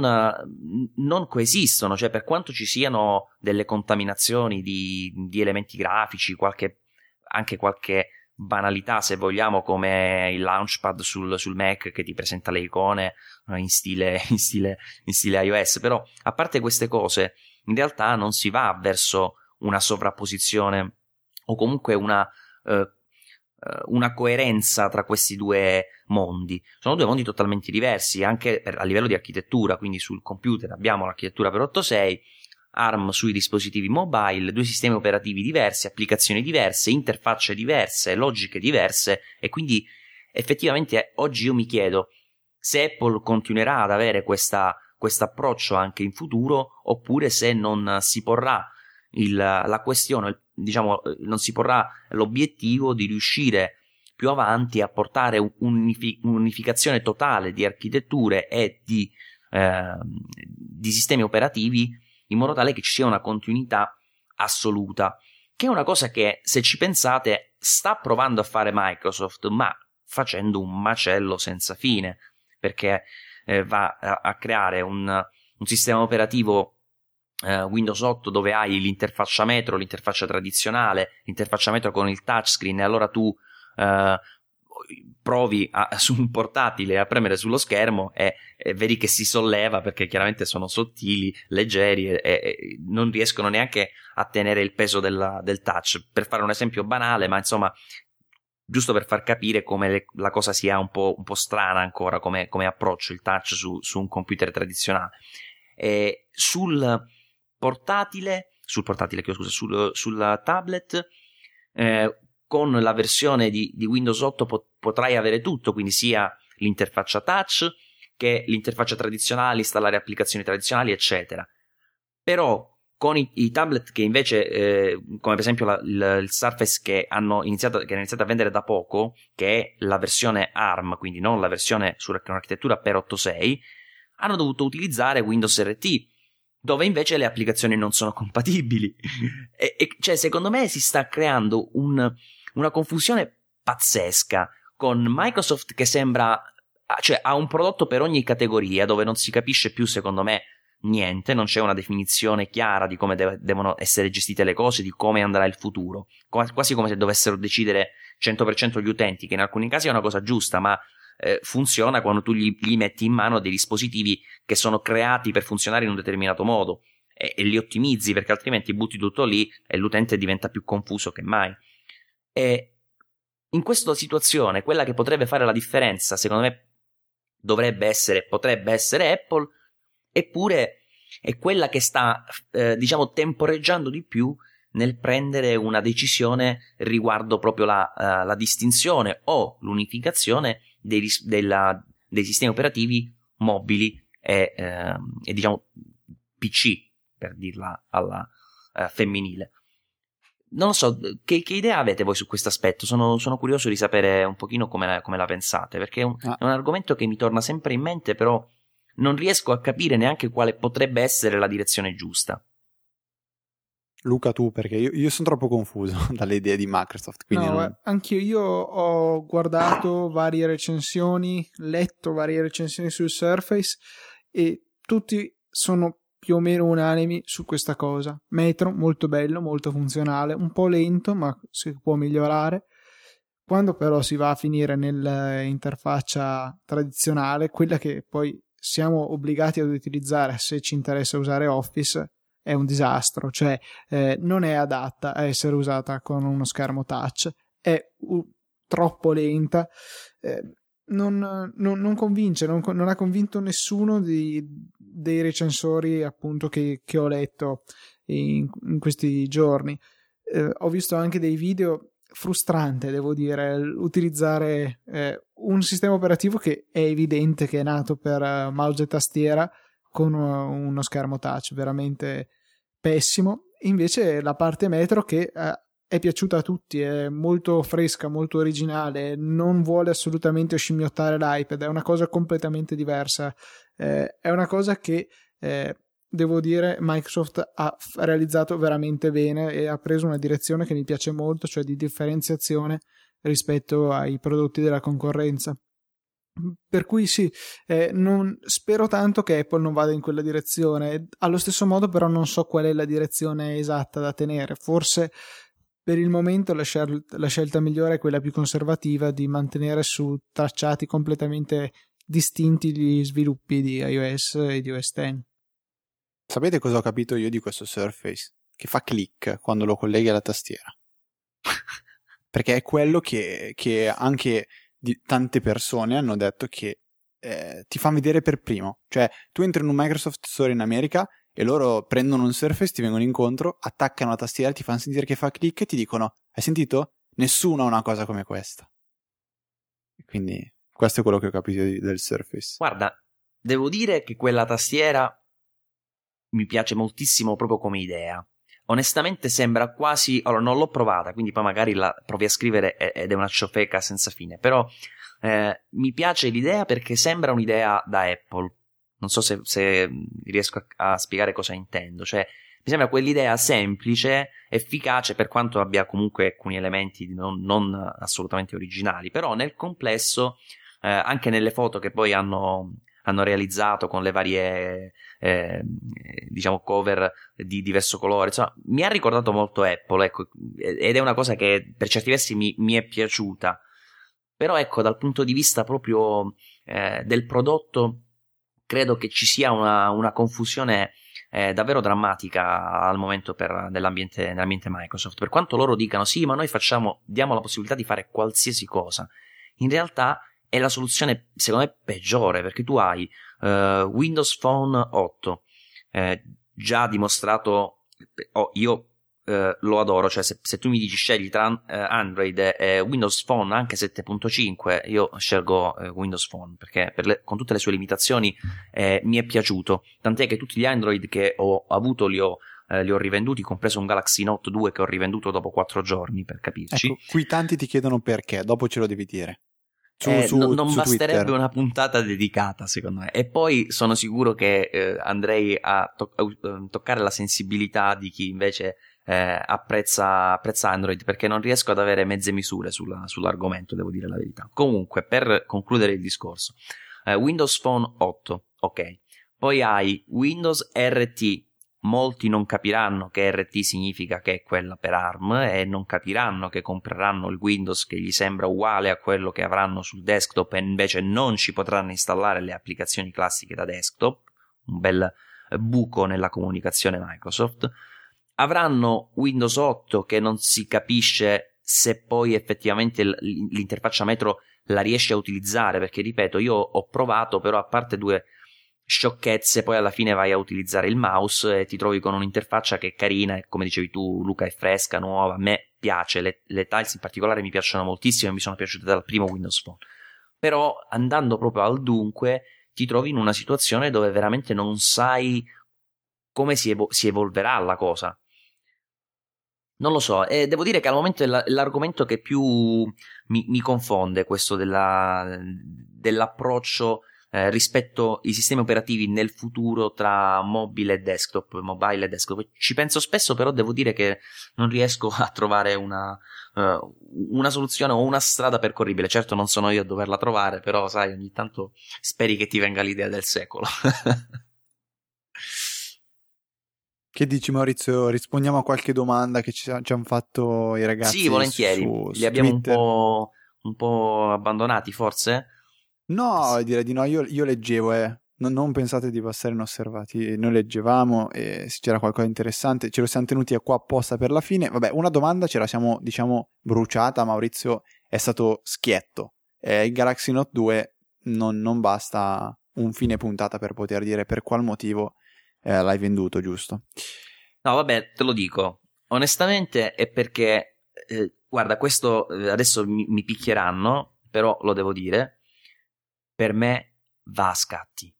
non coesistono, cioè per quanto ci siano delle contaminazioni di, di elementi grafici, qualche, anche qualche banalità se vogliamo, come il launchpad sul, sul Mac che ti presenta le icone in stile, in, stile, in stile iOS, però a parte queste cose in realtà non si va verso una sovrapposizione o comunque una... Eh, una coerenza tra questi due mondi. Sono due mondi totalmente diversi anche per, a livello di architettura, quindi sul computer abbiamo l'architettura per otto sei, ARM sui dispositivi mobile, due sistemi operativi diversi, applicazioni diverse, interfacce diverse, logiche diverse, e quindi effettivamente oggi io mi chiedo se Apple continuerà ad avere questa questo approccio anche in futuro, oppure se non si porrà il, la questione, diciamo non si porrà l'obiettivo di riuscire più avanti a portare un'unificazione totale di architetture e di, eh, di sistemi operativi in modo tale che ci sia una continuità assoluta, che è una cosa che, se ci pensate, sta provando a fare Microsoft, ma facendo un macello senza fine, perché eh, va a, a creare un, un sistema operativo Windows otto dove hai l'interfaccia Metro, l'interfaccia tradizionale, l'interfaccia Metro con il touchscreen, e allora tu eh, provi a, su un portatile a premere sullo schermo e, e vedi che si solleva, perché chiaramente sono sottili, leggeri e, e non riescono neanche a tenere il peso della, del touch, per fare un esempio banale, ma insomma giusto per far capire come le, la cosa sia un po', un po' strana ancora come, come approccio, il touch su, su un computer tradizionale. E sul portatile, sul portatile che scusa, sul, sul tablet, eh, con la versione di, di Windows otto pot, potrai avere tutto, quindi sia l'interfaccia touch che l'interfaccia tradizionale, installare applicazioni tradizionali eccetera. Però con i, i tablet che invece eh, come per esempio la, il, il Surface che hanno iniziato, che hanno iniziato a vendere da poco, che è la versione ARM, quindi non la versione su un'architettura per otto sei, hanno dovuto utilizzare Windows R T, dove invece le applicazioni non sono compatibili. e, e, cioè, secondo me si sta creando un, una confusione pazzesca con Microsoft, che sembra, cioè, ha un prodotto per ogni categoria, dove non si capisce più, secondo me, niente, non c'è una definizione chiara di come de- devono essere gestite le cose, di come andrà il futuro, quasi come se dovessero decidere cento per cento gli utenti, che in alcuni casi è una cosa giusta, ma funziona quando tu gli, gli metti in mano dei dispositivi che sono creati per funzionare in un determinato modo e, e li ottimizzi, perché altrimenti butti tutto lì e l'utente diventa più confuso che mai. E in questa situazione quella che potrebbe fare la differenza, secondo me, dovrebbe essere, potrebbe essere Apple, eppure è quella che sta eh, diciamo temporeggiando di più nel prendere una decisione riguardo proprio la, uh, la distinzione o l'unificazione dei, della, dei sistemi operativi mobili e, eh, e diciamo P C, per dirla alla uh, femminile. Non lo so, che, che idea avete voi su questo aspetto? Sono, sono curioso di sapere un pochino come la, come la pensate, perché è un, ah. è un argomento che mi torna sempre in mente, però non riesco a capire neanche quale potrebbe essere la direzione giusta. Luca, tu, perché io, io sono troppo confuso dalle idee di Microsoft. Quindi no, non... anch'io io ho guardato varie recensioni, letto varie recensioni sul Surface, e tutti sono più o meno unanimi su questa cosa. Metro, molto bello, molto funzionale, un po' lento, ma si può migliorare. Quando però si va a finire nell'interfaccia tradizionale, quella che poi siamo obbligati ad utilizzare se ci interessa usare Office, è un disastro, cioè eh, non è adatta a essere usata con uno schermo touch, è uh, troppo lenta, eh, non, non, non convince, non, non ha convinto nessuno di, dei recensori appunto che, che ho letto in, in questi giorni. Eh, ho visto anche dei video, frustrante devo dire, utilizzare eh, un sistema operativo che è evidente che è nato per uh, mouse e tastiera con uh, uno schermo touch veramente pessimo. Invece la parte metro che uh, è piaciuta a tutti, è molto fresca, molto originale, non vuole assolutamente scimmiottare l'iPad, è una cosa completamente diversa, eh, è una cosa che eh, devo dire Microsoft ha realizzato veramente bene e ha preso una direzione che mi piace molto, cioè di differenziazione rispetto ai prodotti della concorrenza. Per cui sì, eh, non, spero tanto che Apple non vada in quella direzione. Allo stesso modo però non so qual è la direzione esatta da tenere, forse per il momento la, scel- la scelta migliore è quella più conservativa di mantenere su tracciati completamente distinti gli sviluppi di iOS e di O S X. Sapete cosa ho capito io di questo Surface? Che fa click quando lo colleghi alla tastiera. Perché è quello che, che anche di tante persone hanno detto che eh, ti fa vedere per primo. Cioè tu entri in un Microsoft Store in America e loro prendono un Surface, ti vengono incontro, attaccano la tastiera, ti fanno sentire che fa click e ti dicono: hai sentito? Nessuno ha una cosa come questa. Quindi questo è quello che ho capito di, del Surface. Guarda, devo dire che quella tastiera mi piace moltissimo proprio come idea. Onestamente sembra quasi... Allora, non l'ho provata, quindi poi magari la provi a scrivere ed è una ciofeca senza fine, però eh, mi piace l'idea perché sembra un'idea da Apple. Non so se, se riesco a, a spiegare cosa intendo. Cioè, mi sembra quell'idea semplice, efficace, per quanto abbia comunque alcuni elementi non, non assolutamente originali, però nel complesso, eh, anche nelle foto che poi hanno, hanno realizzato con le varie eh, diciamo cover di diverso colore, insomma, mi ha ricordato molto Apple, ecco, ed è una cosa che per certi versi mi, mi è piaciuta. Però ecco, dal punto di vista proprio eh, del prodotto, credo che ci sia una, una confusione eh, davvero drammatica al momento per, nell'ambiente, nell'ambiente Microsoft. Per quanto loro dicano sì, ma noi facciamo, diamo la possibilità di fare qualsiasi cosa, in realtà è la soluzione secondo me peggiore, perché tu hai eh, Windows Phone otto, eh, già dimostrato, oh, io eh, lo adoro, cioè se, se tu mi dici scegli tra eh, Android e eh, Windows Phone anche sette punto cinque, io scelgo eh, Windows Phone, perché per le, con tutte le sue limitazioni eh, mi è piaciuto, tant'è che tutti gli Android che ho avuto li ho, eh, li ho rivenduti, compreso un Galaxy Note due che ho rivenduto dopo quattro giorni, per capirci. Ecco, qui tanti ti chiedono perché, dopo ce lo devi dire. Su, eh, su, non su basterebbe Twitter. Una puntata dedicata secondo me, e poi sono sicuro che eh, andrei a, to- a toccare la sensibilità di chi invece eh, apprezza, apprezza Android, perché non riesco ad avere mezze misure sulla, sull'argomento, devo dire la verità. Comunque, per concludere il discorso, eh, Windows Phone otto, ok, poi hai Windows R T. Molti non capiranno che R T significa che è quella per ARM e non capiranno che compreranno il Windows che gli sembra uguale a quello che avranno sul desktop e invece non ci potranno installare le applicazioni classiche da desktop, un bel buco nella comunicazione Microsoft. Avranno Windows otto che non si capisce se poi effettivamente l'interfaccia Metro la riesce a utilizzare, perché ripeto, io ho provato, però a parte due sciocchezze poi alla fine vai a utilizzare il mouse e ti trovi con un'interfaccia che è carina e, come dicevi tu Luca, è fresca, nuova, a me piace, le, le tiles in particolare mi piacciono moltissimo e mi sono piaciute dal primo Windows Phone. Però andando proprio al dunque ti trovi in una situazione dove veramente non sai come si, evo- si evolverà la cosa, non lo so, e devo dire che al momento è la- l'argomento che più mi, mi confonde, questo della, dell'approccio Eh, rispetto ai sistemi operativi nel futuro tra mobile e desktop, mobile e desktop. Ci penso spesso, però devo dire che non riesco a trovare una, eh, una soluzione o una strada percorribile. Certo non sono io a doverla trovare, però sai, ogni tanto speri che ti venga l'idea del secolo. Che dici Maurizio? Rispondiamo a qualche domanda che ci, ci hanno fatto i ragazzi? Sì, volentieri, su, li su abbiamo un po', un po' abbandonati forse? No, direi di no, io, io leggevo, eh. non, non pensate di passare inosservati. Noi leggevamo e se c'era qualcosa di interessante ce lo siamo tenuti qua apposta per la fine. Vabbè, una domanda ce la siamo, diciamo, bruciata. Maurizio è stato schietto. Eh, il Galaxy Note due non, non basta un fine puntata per poter dire per qual motivo eh, l'hai venduto, giusto? No, vabbè, te lo dico. Onestamente è perché, eh, guarda, questo adesso mi, mi picchieranno, però lo devo dire, per me va a scatti.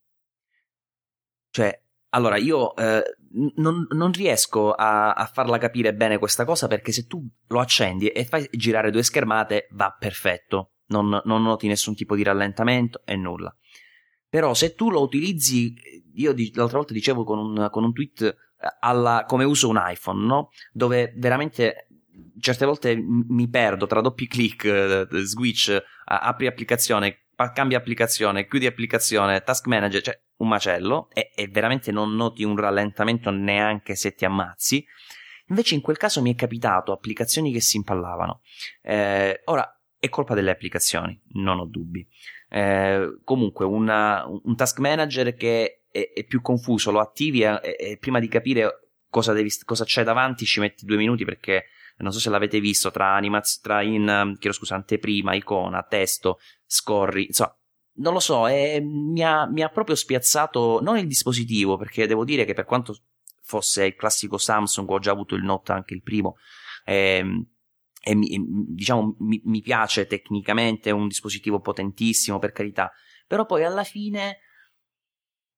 Cioè, allora, io eh, non, non riesco a, a farla capire bene questa cosa, perché se tu lo accendi e fai girare due schermate va perfetto, non, non noti nessun tipo di rallentamento e nulla. Però se tu lo utilizzi, io l'altra volta dicevo con un, con un tweet alla, come uso un iPhone, no? Dove veramente certe volte mi perdo tra doppi click, switch, apri applicazione, cambia applicazione, chiudi applicazione, task manager, cioè un macello, e, e veramente non noti un rallentamento neanche se ti ammazzi. Invece in quel caso mi è capitato applicazioni che si impallavano. Eh, ora è colpa delle applicazioni, non ho dubbi. Eh, comunque una, un task manager che è, è più confuso, lo attivi e, e prima di capire cosa, devi, cosa c'è davanti ci metti due minuti, perché non so se l'avete visto, tra animaz- tra in chiedo scusa, anteprima, icona, testo, scorri, insomma, non lo so, è, mi, ha, mi ha proprio spiazzato non il dispositivo, perché devo dire che per quanto fosse il classico Samsung, ho già avuto il Note, anche il primo, ehm, e mi, diciamo mi, mi piace tecnicamente, è un dispositivo potentissimo, per carità, però poi alla fine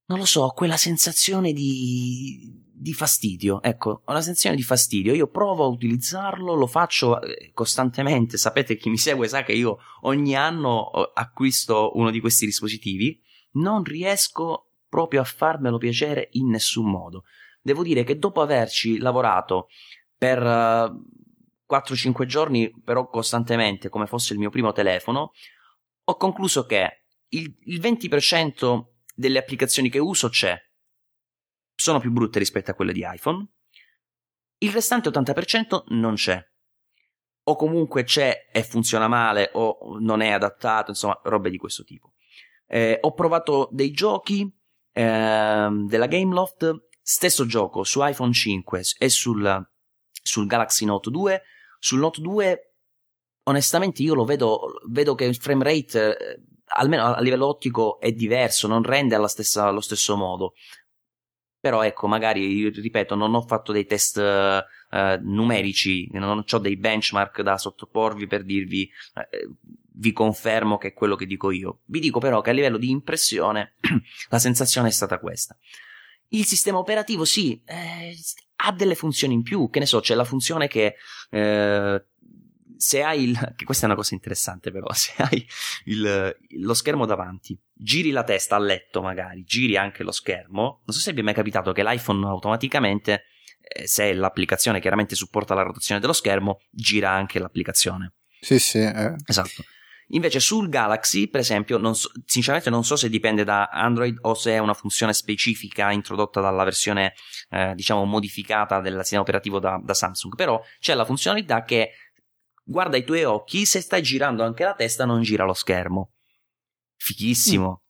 non lo so, quella sensazione di di fastidio, ecco, ho una sensazione di fastidio. Io provo a utilizzarlo, lo faccio costantemente, sapete, chi mi segue sa che io ogni anno acquisto uno di questi dispositivi, non riesco proprio a farmelo piacere in nessun modo. Devo dire che dopo averci lavorato per quattro cinque giorni, però costantemente, come fosse il mio primo telefono, ho concluso che il, il venti per cento delle applicazioni che uso c'è, sono più brutte rispetto a quelle di iPhone, il restante ottanta per cento non c'è, o comunque c'è e funziona male o non è adattato, insomma robe di questo tipo. Eh, ho provato dei giochi eh, della Gameloft, stesso gioco su iPhone cinque e sul, sul Galaxy Note due. Sul Note due onestamente io lo vedo, vedo che il frame rate eh, almeno a livello ottico è diverso, non rende alla stessa, allo stesso modo. Però ecco, magari, ripeto, non ho fatto dei test eh, numerici, non ho dei benchmark da sottoporvi per dirvi, eh, vi confermo che è quello che dico io. Vi dico però che a livello di impressione la sensazione è stata questa. Il sistema operativo sì, eh, ha delle funzioni in più, che ne so, c'è la funzione che... Eh, se hai il, che questa è una cosa interessante però, se hai il, lo schermo davanti, giri la testa a letto magari, giri anche lo schermo, non so se vi è mai capitato che l'iPhone automaticamente, se l'applicazione chiaramente supporta la rotazione dello schermo, gira anche l'applicazione. Sì sì. Eh. Esatto. Invece sul Galaxy, per esempio, non so, sinceramente non so se dipende da Android o se è una funzione specifica introdotta dalla versione, eh, diciamo, modificata del sistema operativo da, da Samsung, però c'è la funzionalità che guarda i tuoi occhi, se stai girando anche la testa non gira lo schermo. Fichissimo.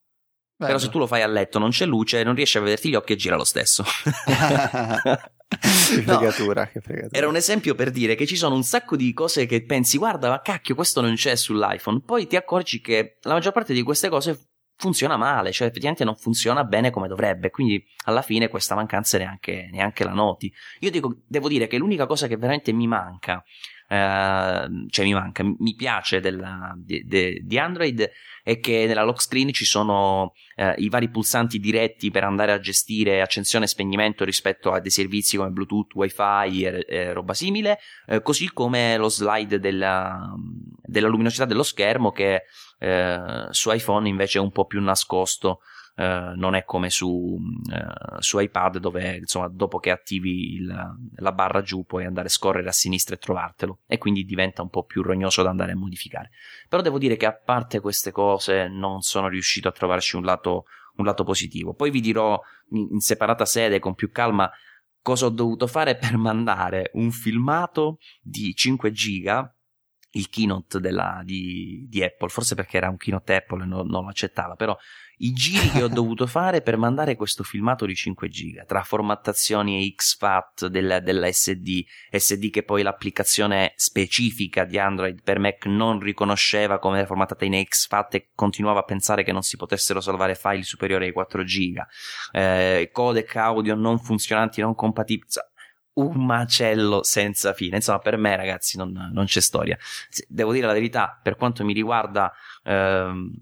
Mm. Però se tu lo fai a letto non c'è luce, non riesci a vederti gli occhi e gira lo stesso. Che fregatura, no. Che fregatura. Era un esempio per dire che ci sono un sacco di cose che pensi, guarda, ma cacchio, questo non c'è sull'iPhone. Poi ti accorgi che la maggior parte di queste cose funziona male, cioè effettivamente non funziona bene come dovrebbe, quindi alla fine questa mancanza neanche, neanche la noti. Io dico, devo dire che l'unica cosa che veramente mi manca, Uh, cioè mi manca, mi piace della, di, de, di Android, è che nella lock screen ci sono uh, i vari pulsanti diretti per andare a gestire accensione e spegnimento rispetto a dei servizi come Bluetooth, Wi-Fi e, e roba simile, uh, così come lo slide della, della luminosità dello schermo, che uh, su iPhone invece è un po' più nascosto, uh, non è come su, uh, su iPad, dove insomma dopo che attivi il, la barra giù puoi andare a scorrere a sinistra e trovartelo, e quindi diventa un po' più rognoso da andare a modificare. Però devo dire che a parte queste cose non sono riuscito a trovarci un lato, un lato positivo. Poi vi dirò in separata sede con più calma cosa ho dovuto fare per mandare un filmato di cinque giga, il keynote della, di, di Apple, forse perché era un keynote Apple e non, non lo accettava, però i giri che ho dovuto fare per mandare questo filmato di cinque giga tra formattazioni X F A T della, della S D, S D che poi l'applicazione specifica di Android per Mac non riconosceva come era formattata in X F A T e continuava a pensare che non si potessero salvare file superiori ai quattro giga, eh, codec audio non funzionanti, non compatibili, un macello senza fine. Insomma, per me, ragazzi, non, non c'è storia. Devo dire la verità, per quanto mi riguarda, ehm,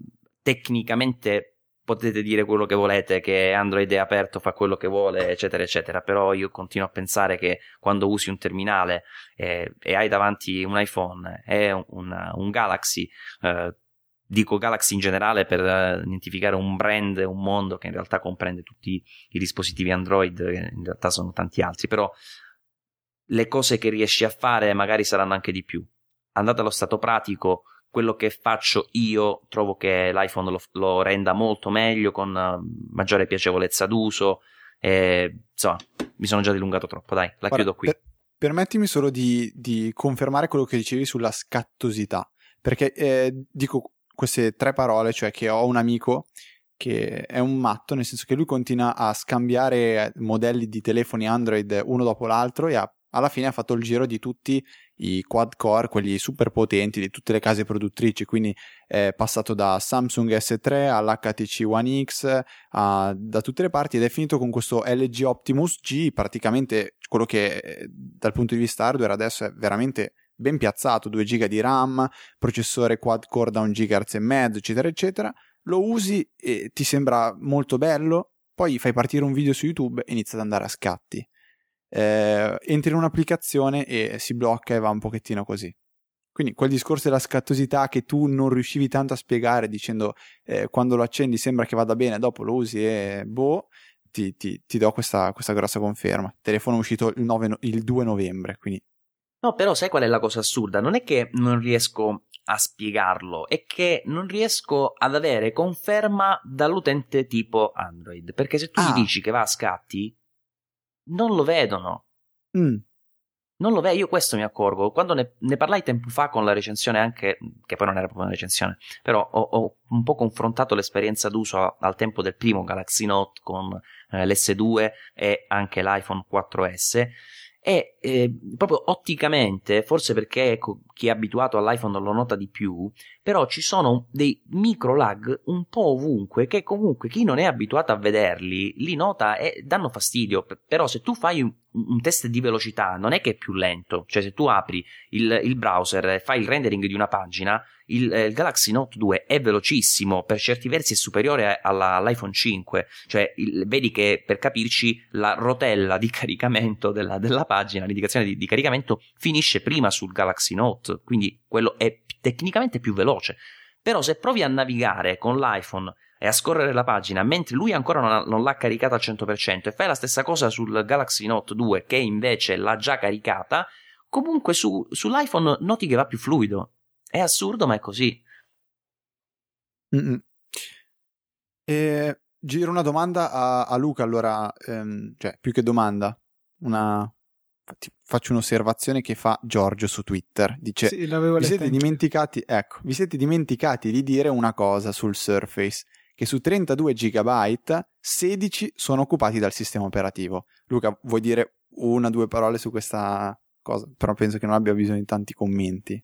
tecnicamente potete dire quello che volete, che Android è aperto, fa quello che vuole, eccetera eccetera, però io continuo a pensare che quando usi un terminale eh, e hai davanti un iPhone e un, un, un Galaxy, eh, dico Galaxy in generale per identificare un brand, un mondo che in realtà comprende tutti i dispositivi Android, che in realtà sono tanti altri, però le cose che riesci a fare magari saranno anche di più. Andate allo stato pratico, quello che faccio io trovo che l'iPhone lo, lo renda molto meglio, con maggiore piacevolezza d'uso, e, insomma, mi sono già dilungato troppo, dai, la Guarda, chiudo qui. Per, permettimi solo di, di confermare quello che dicevi sulla scattosità, perché eh, dico queste tre parole, cioè che ho un amico che è un matto, nel senso che lui continua a scambiare modelli di telefoni Android uno dopo l'altro e a alla fine ha fatto il giro di tutti i quad core, quelli super potenti di tutte le case produttrici, quindi è passato da Samsung S tre all'H T C One X, a, da tutte le parti, ed è finito con questo L G Optimus G, praticamente quello che dal punto di vista hardware adesso è veramente ben piazzato, due giga di RAM, processore quad core da un gigahertz e mezzo, eccetera eccetera. Lo usi e ti sembra molto bello, poi fai partire un video su YouTube e inizia ad andare a scatti. Eh, entri in un'applicazione e si blocca e va un pochettino così. Quindi quel discorso della scattosità che tu non riuscivi tanto a spiegare dicendo eh, quando lo accendi sembra che vada bene, dopo lo usi e boh, ti, ti, ti do questa, questa grossa conferma. Telefono uscito il, nove, il due novembre, quindi. No, però sai qual è la cosa assurda? Non è che non riesco a spiegarlo, è che non riesco ad avere conferma dall'utente tipo Android, perché se tu ah. mi dici che va a scatti non lo vedono. Mm. Non lo vedo, io questo mi accorgo. Quando ne, ne parlai tempo fa con la recensione, anche che poi non era proprio una recensione, però ho, ho un po' confrontato l'esperienza d'uso a, al tempo del primo Galaxy Note con eh, l'S due e anche l'iPhone quattro S. E eh, proprio otticamente, forse perché ecco, chi è abituato all'iPhone lo nota di più, però ci sono dei micro lag un po' ovunque che comunque chi non è abituato a vederli li nota e danno fastidio. Però se tu fai un, un test di velocità non è che è più lento, cioè se tu apri il, il browser e fai il rendering di una pagina, il, eh, il Galaxy Note due è velocissimo, per certi versi è superiore alla, all'iPhone cinque, cioè il, vedi che, per capirci, la rotella di caricamento della, della pagina, l'indicazione di, di caricamento finisce prima sul Galaxy Note, quindi quello è tecnicamente più veloce. Però se provi a navigare con l'iPhone e a scorrere la pagina mentre lui ancora non, ha, non l'ha caricata al cento per cento e fai la stessa cosa sul Galaxy Note due che invece l'ha già caricata, comunque su, sull'iPhone noti che va più fluido. È assurdo, ma è così. E, giro una domanda a, a Luca, allora, ehm, cioè più che domanda, una... faccio un'osservazione che fa Giorgio su Twitter, dice sì, vi siete dimenticati ecco vi siete dimenticati di dire una cosa sul Surface, che su trentadue gigabyte sedici sono occupati dal sistema operativo. Luca, vuoi dire una o due parole su questa cosa? Però penso che non abbia bisogno di tanti commenti.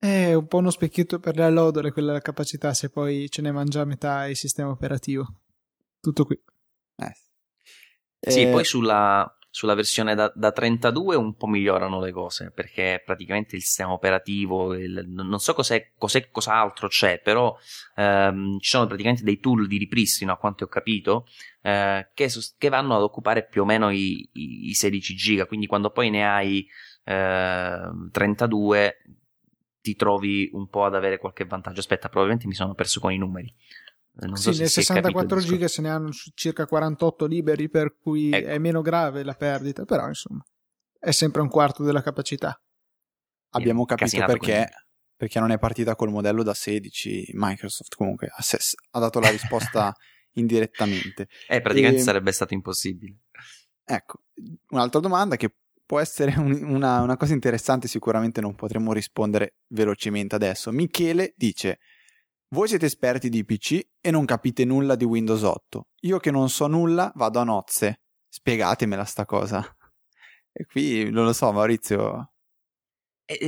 È un po' uno specchietto per le allodole quella capacità, se poi ce ne mangia metà il sistema operativo. Tutto qui eh. Eh... sì, poi sulla Sulla versione da, da trentadue un po' migliorano le cose, perché praticamente il sistema operativo, il, non so cos'è, cos'è, cos'altro c'è, però ehm, ci sono praticamente dei tool di ripristino, a quanto ho capito, eh, che, che vanno ad occupare più o meno i, i, i sedici giga, quindi quando poi ne hai eh, trentadue ti trovi un po' ad avere qualche vantaggio. Aspetta, probabilmente mi sono perso con i numeri. Non sì, so se nel sessantaquattro giga se ne hanno circa quarantotto liberi, per cui ecco. È meno grave la perdita, però insomma è sempre un quarto della capacità. Abbiamo capito perché, perché non è partita col modello da sedici. Microsoft comunque ha dato la risposta indirettamente. Eh, praticamente e... sarebbe stato impossibile. Ecco, un'altra domanda che può essere un, una, una cosa interessante, sicuramente non potremo rispondere velocemente adesso. Michele dice... Voi siete esperti di P C e non capite nulla di Windows otto. Io che non so nulla vado a nozze. Spiegatemela sta cosa. E qui non lo so, Maurizio. Eh,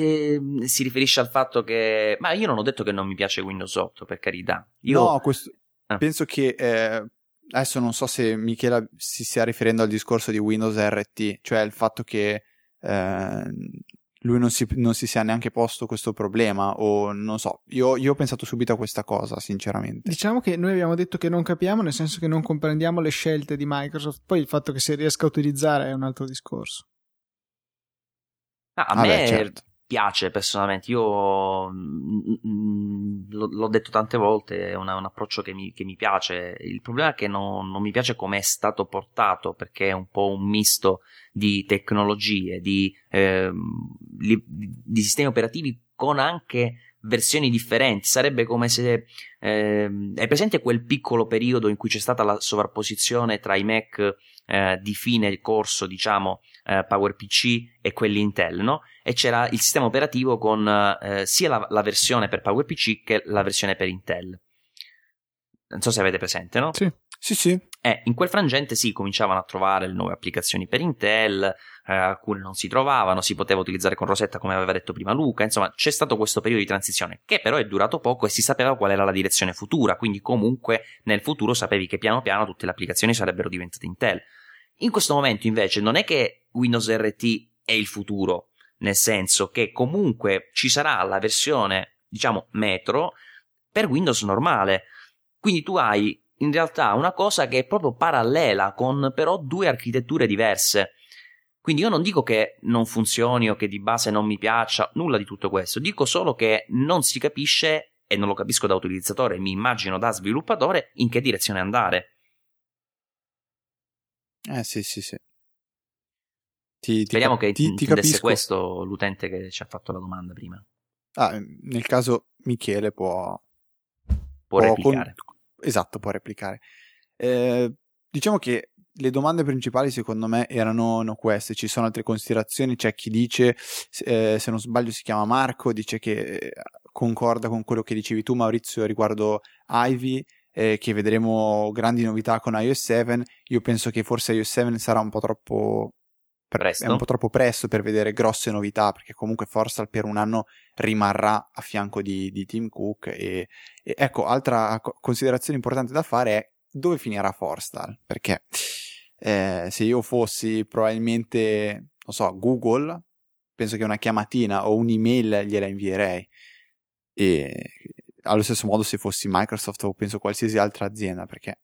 eh, si riferisce al fatto che... Ma io non ho detto che non mi piace Windows otto, per carità. Io... No, questo... ah. penso che... Eh... Adesso non so se Michela si stia riferendo al discorso di Windows R T, cioè il fatto che eh, lui non si, non si sia neanche posto questo problema, o non so, io, io ho pensato subito a questa cosa, sinceramente. Diciamo che noi abbiamo detto che non capiamo, nel senso che non comprendiamo le scelte di Microsoft, poi il fatto che si riesca a utilizzare è un altro discorso. Ah, a ah me beh, certo. piace personalmente, io mh, mh, l'ho detto tante volte, è una, un approccio che mi, che mi piace. Il problema è che non, non mi piace come è stato portato, perché è un po' un misto di tecnologie, di, eh, li, di sistemi operativi con anche versioni differenti. Sarebbe come se eh, è presente quel piccolo periodo in cui c'è stata la sovrapposizione tra i Mac eh, di fine corso, diciamo eh, PowerPC e quelli Intel, no? E c'era il sistema operativo con eh, sia la, la versione per PowerPC che la versione per Intel. Non so se avete presente, no? Sì, sì, sì. Eh, in quel frangente sì, cominciavano a trovare le nuove applicazioni per Intel, eh, alcune non si trovavano, si poteva utilizzare con Rosetta, come aveva detto prima Luca. Insomma, c'è stato questo periodo di transizione che però è durato poco e si sapeva qual era la direzione futura, quindi comunque nel futuro sapevi che piano piano tutte le applicazioni sarebbero diventate Intel. In questo momento invece non è che Windows R T è il futuro, nel senso che comunque ci sarà la versione, diciamo, Metro per Windows normale, quindi tu hai in realtà una cosa che è proprio parallela, con però due architetture diverse. Quindi io non dico che non funzioni o che di base non mi piaccia, nulla di tutto questo, dico solo che non si capisce, e non lo capisco da utilizzatore, mi immagino da sviluppatore, in che direzione andare. Eh sì sì sì. Ti, ti Speriamo cap- che ti, ti capisco questo l'utente che ci ha fatto la domanda prima. Ah, nel caso Michele può può replicare. Con... Esatto, può replicare. Eh, diciamo che le domande principali secondo me erano no, queste. Ci sono altre considerazioni, c'è chi dice, eh, se non sbaglio si chiama Marco, dice che concorda con quello che dicevi tu Maurizio riguardo Ivy, eh, che vedremo grandi novità con iOS sette. Io penso che forse iOS sette sarà un po' troppo... Presto. È un po' troppo presto per vedere grosse novità, perché comunque Forstall per un anno rimarrà a fianco di, di Tim Cook e, e ecco, altra considerazione importante da fare è dove finirà Forstall, perché eh, se io fossi probabilmente, non so, Google, penso che una chiamatina o un'email gliela invierei, e allo stesso modo se fossi Microsoft o penso qualsiasi altra azienda, perché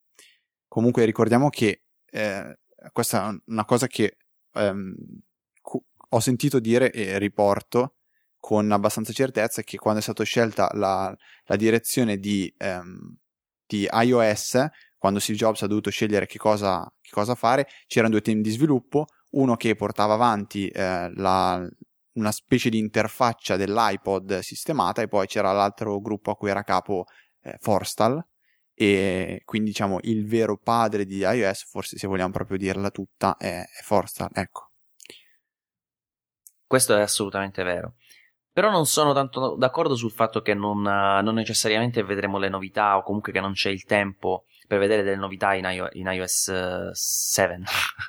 comunque ricordiamo che eh, questa è una cosa che Um, ho sentito dire e riporto con abbastanza certezza, che quando è stata scelta la, la direzione di, um, di iOS, quando Steve Jobs ha dovuto scegliere che cosa, che cosa fare, c'erano due team di sviluppo, uno che portava avanti eh, la, una specie di interfaccia dell'iPod sistemata, e poi c'era l'altro gruppo a cui era capo eh, Forstall, e quindi diciamo il vero padre di iOS, forse se vogliamo proprio dirla tutta, è Forstall, ecco. Questo è assolutamente vero, però non sono tanto d'accordo sul fatto che non, non necessariamente vedremo le novità, o comunque che non c'è il tempo per vedere delle novità in, I O, in iOS sette.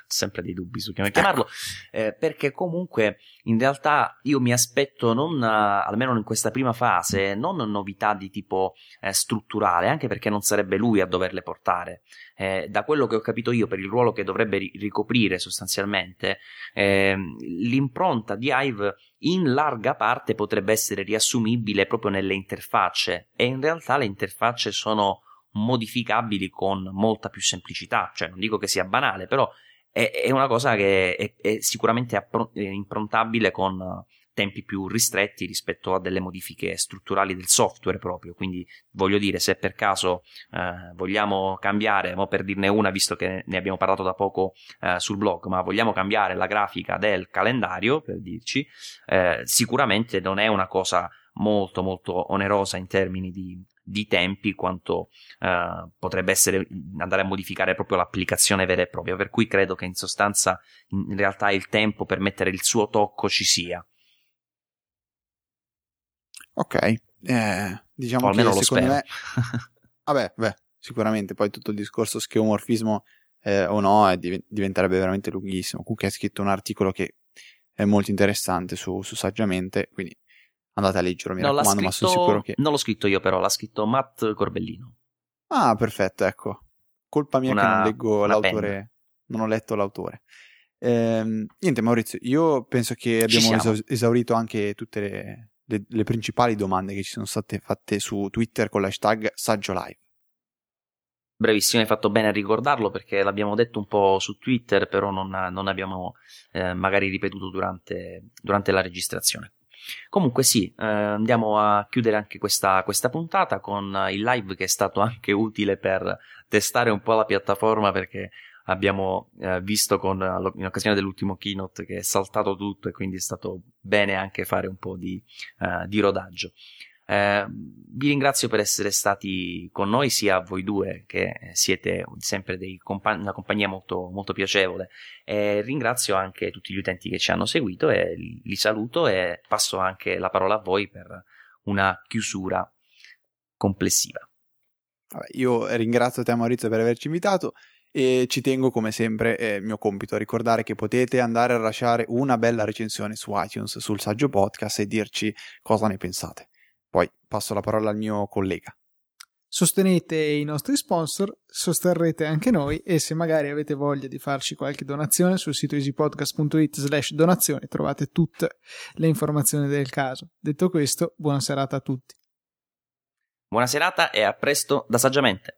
Sempre dei dubbi su come chiamarlo, eh, perché comunque in realtà io mi aspetto, non almeno in questa prima fase, non novità di tipo eh, strutturale, anche perché non sarebbe lui a doverle portare. Eh, da quello che ho capito io, per il ruolo che dovrebbe ricoprire sostanzialmente, eh, l'impronta di Ive in larga parte potrebbe essere riassumibile proprio nelle interfacce, e in realtà le interfacce sono modificabili con molta più semplicità, cioè non dico che sia banale, però è, è una cosa che è, è sicuramente appro- è improntabile con tempi più ristretti rispetto a delle modifiche strutturali del software proprio. Quindi voglio dire, se per caso eh, vogliamo cambiare, mo per dirne una, visto che ne abbiamo parlato da poco eh, sul blog, ma vogliamo cambiare la grafica del calendario, per dirci, eh, sicuramente non è una cosa molto molto onerosa in termini di di tempi, quanto eh, potrebbe essere andare a modificare proprio l'applicazione vera e propria, per cui credo che in sostanza in realtà il tempo per mettere il suo tocco ci sia. Ok, eh, diciamo o almeno che lo secondo spero. me vabbè beh, sicuramente poi tutto il discorso schiomorfismo eh, o no eh, div- diventerebbe veramente lunghissimo. Comunque ha scritto un articolo che è molto interessante su, su Saggiamente, quindi andate a leggerlo, mi no, raccomando, scritto... ma sono sicuro che... Non l'ho scritto io però, l'ha scritto Matt Corbellino. Ah, perfetto, ecco. Colpa mia una, che non leggo l'autore, penna. non ho letto l'autore. Ehm, niente Maurizio, io penso che abbiamo esa- esaurito anche tutte le, le, le principali domande che ci sono state fatte su Twitter con l'hashtag Saggio Live. Brevissimo, hai fatto bene a ricordarlo perché l'abbiamo detto un po' su Twitter, però non, non abbiamo eh, magari ripetuto durante, durante la registrazione. Comunque sì, eh, andiamo a chiudere anche questa, questa puntata con il live che è stato anche utile per testare un po' la piattaforma, perché abbiamo eh, visto con, in occasione dell'ultimo keynote che è saltato tutto e quindi è stato bene anche fare un po' di, eh, di rodaggio. Eh, vi ringrazio per essere stati con noi, sia a voi due che siete sempre dei compa- una compagnia molto, molto piacevole, e ringrazio anche tutti gli utenti che ci hanno seguito e li saluto e passo anche la parola a voi per una chiusura complessiva. Vabbè, io ringrazio te Maurizio per averci invitato e ci tengo come sempre, è il mio compito, a ricordare che potete andare a lasciare una bella recensione su iTunes, sul Saggio Podcast, e dirci cosa ne pensate. Poi passo la parola al mio collega. Sostenete i nostri sponsor, sosterrete anche noi, e se magari avete voglia di farci qualche donazione sul sito easypodcast punto it slash donazione trovate tutte le informazioni del caso. Detto questo, buona serata a tutti. Buona serata e a presto da Saggiamente.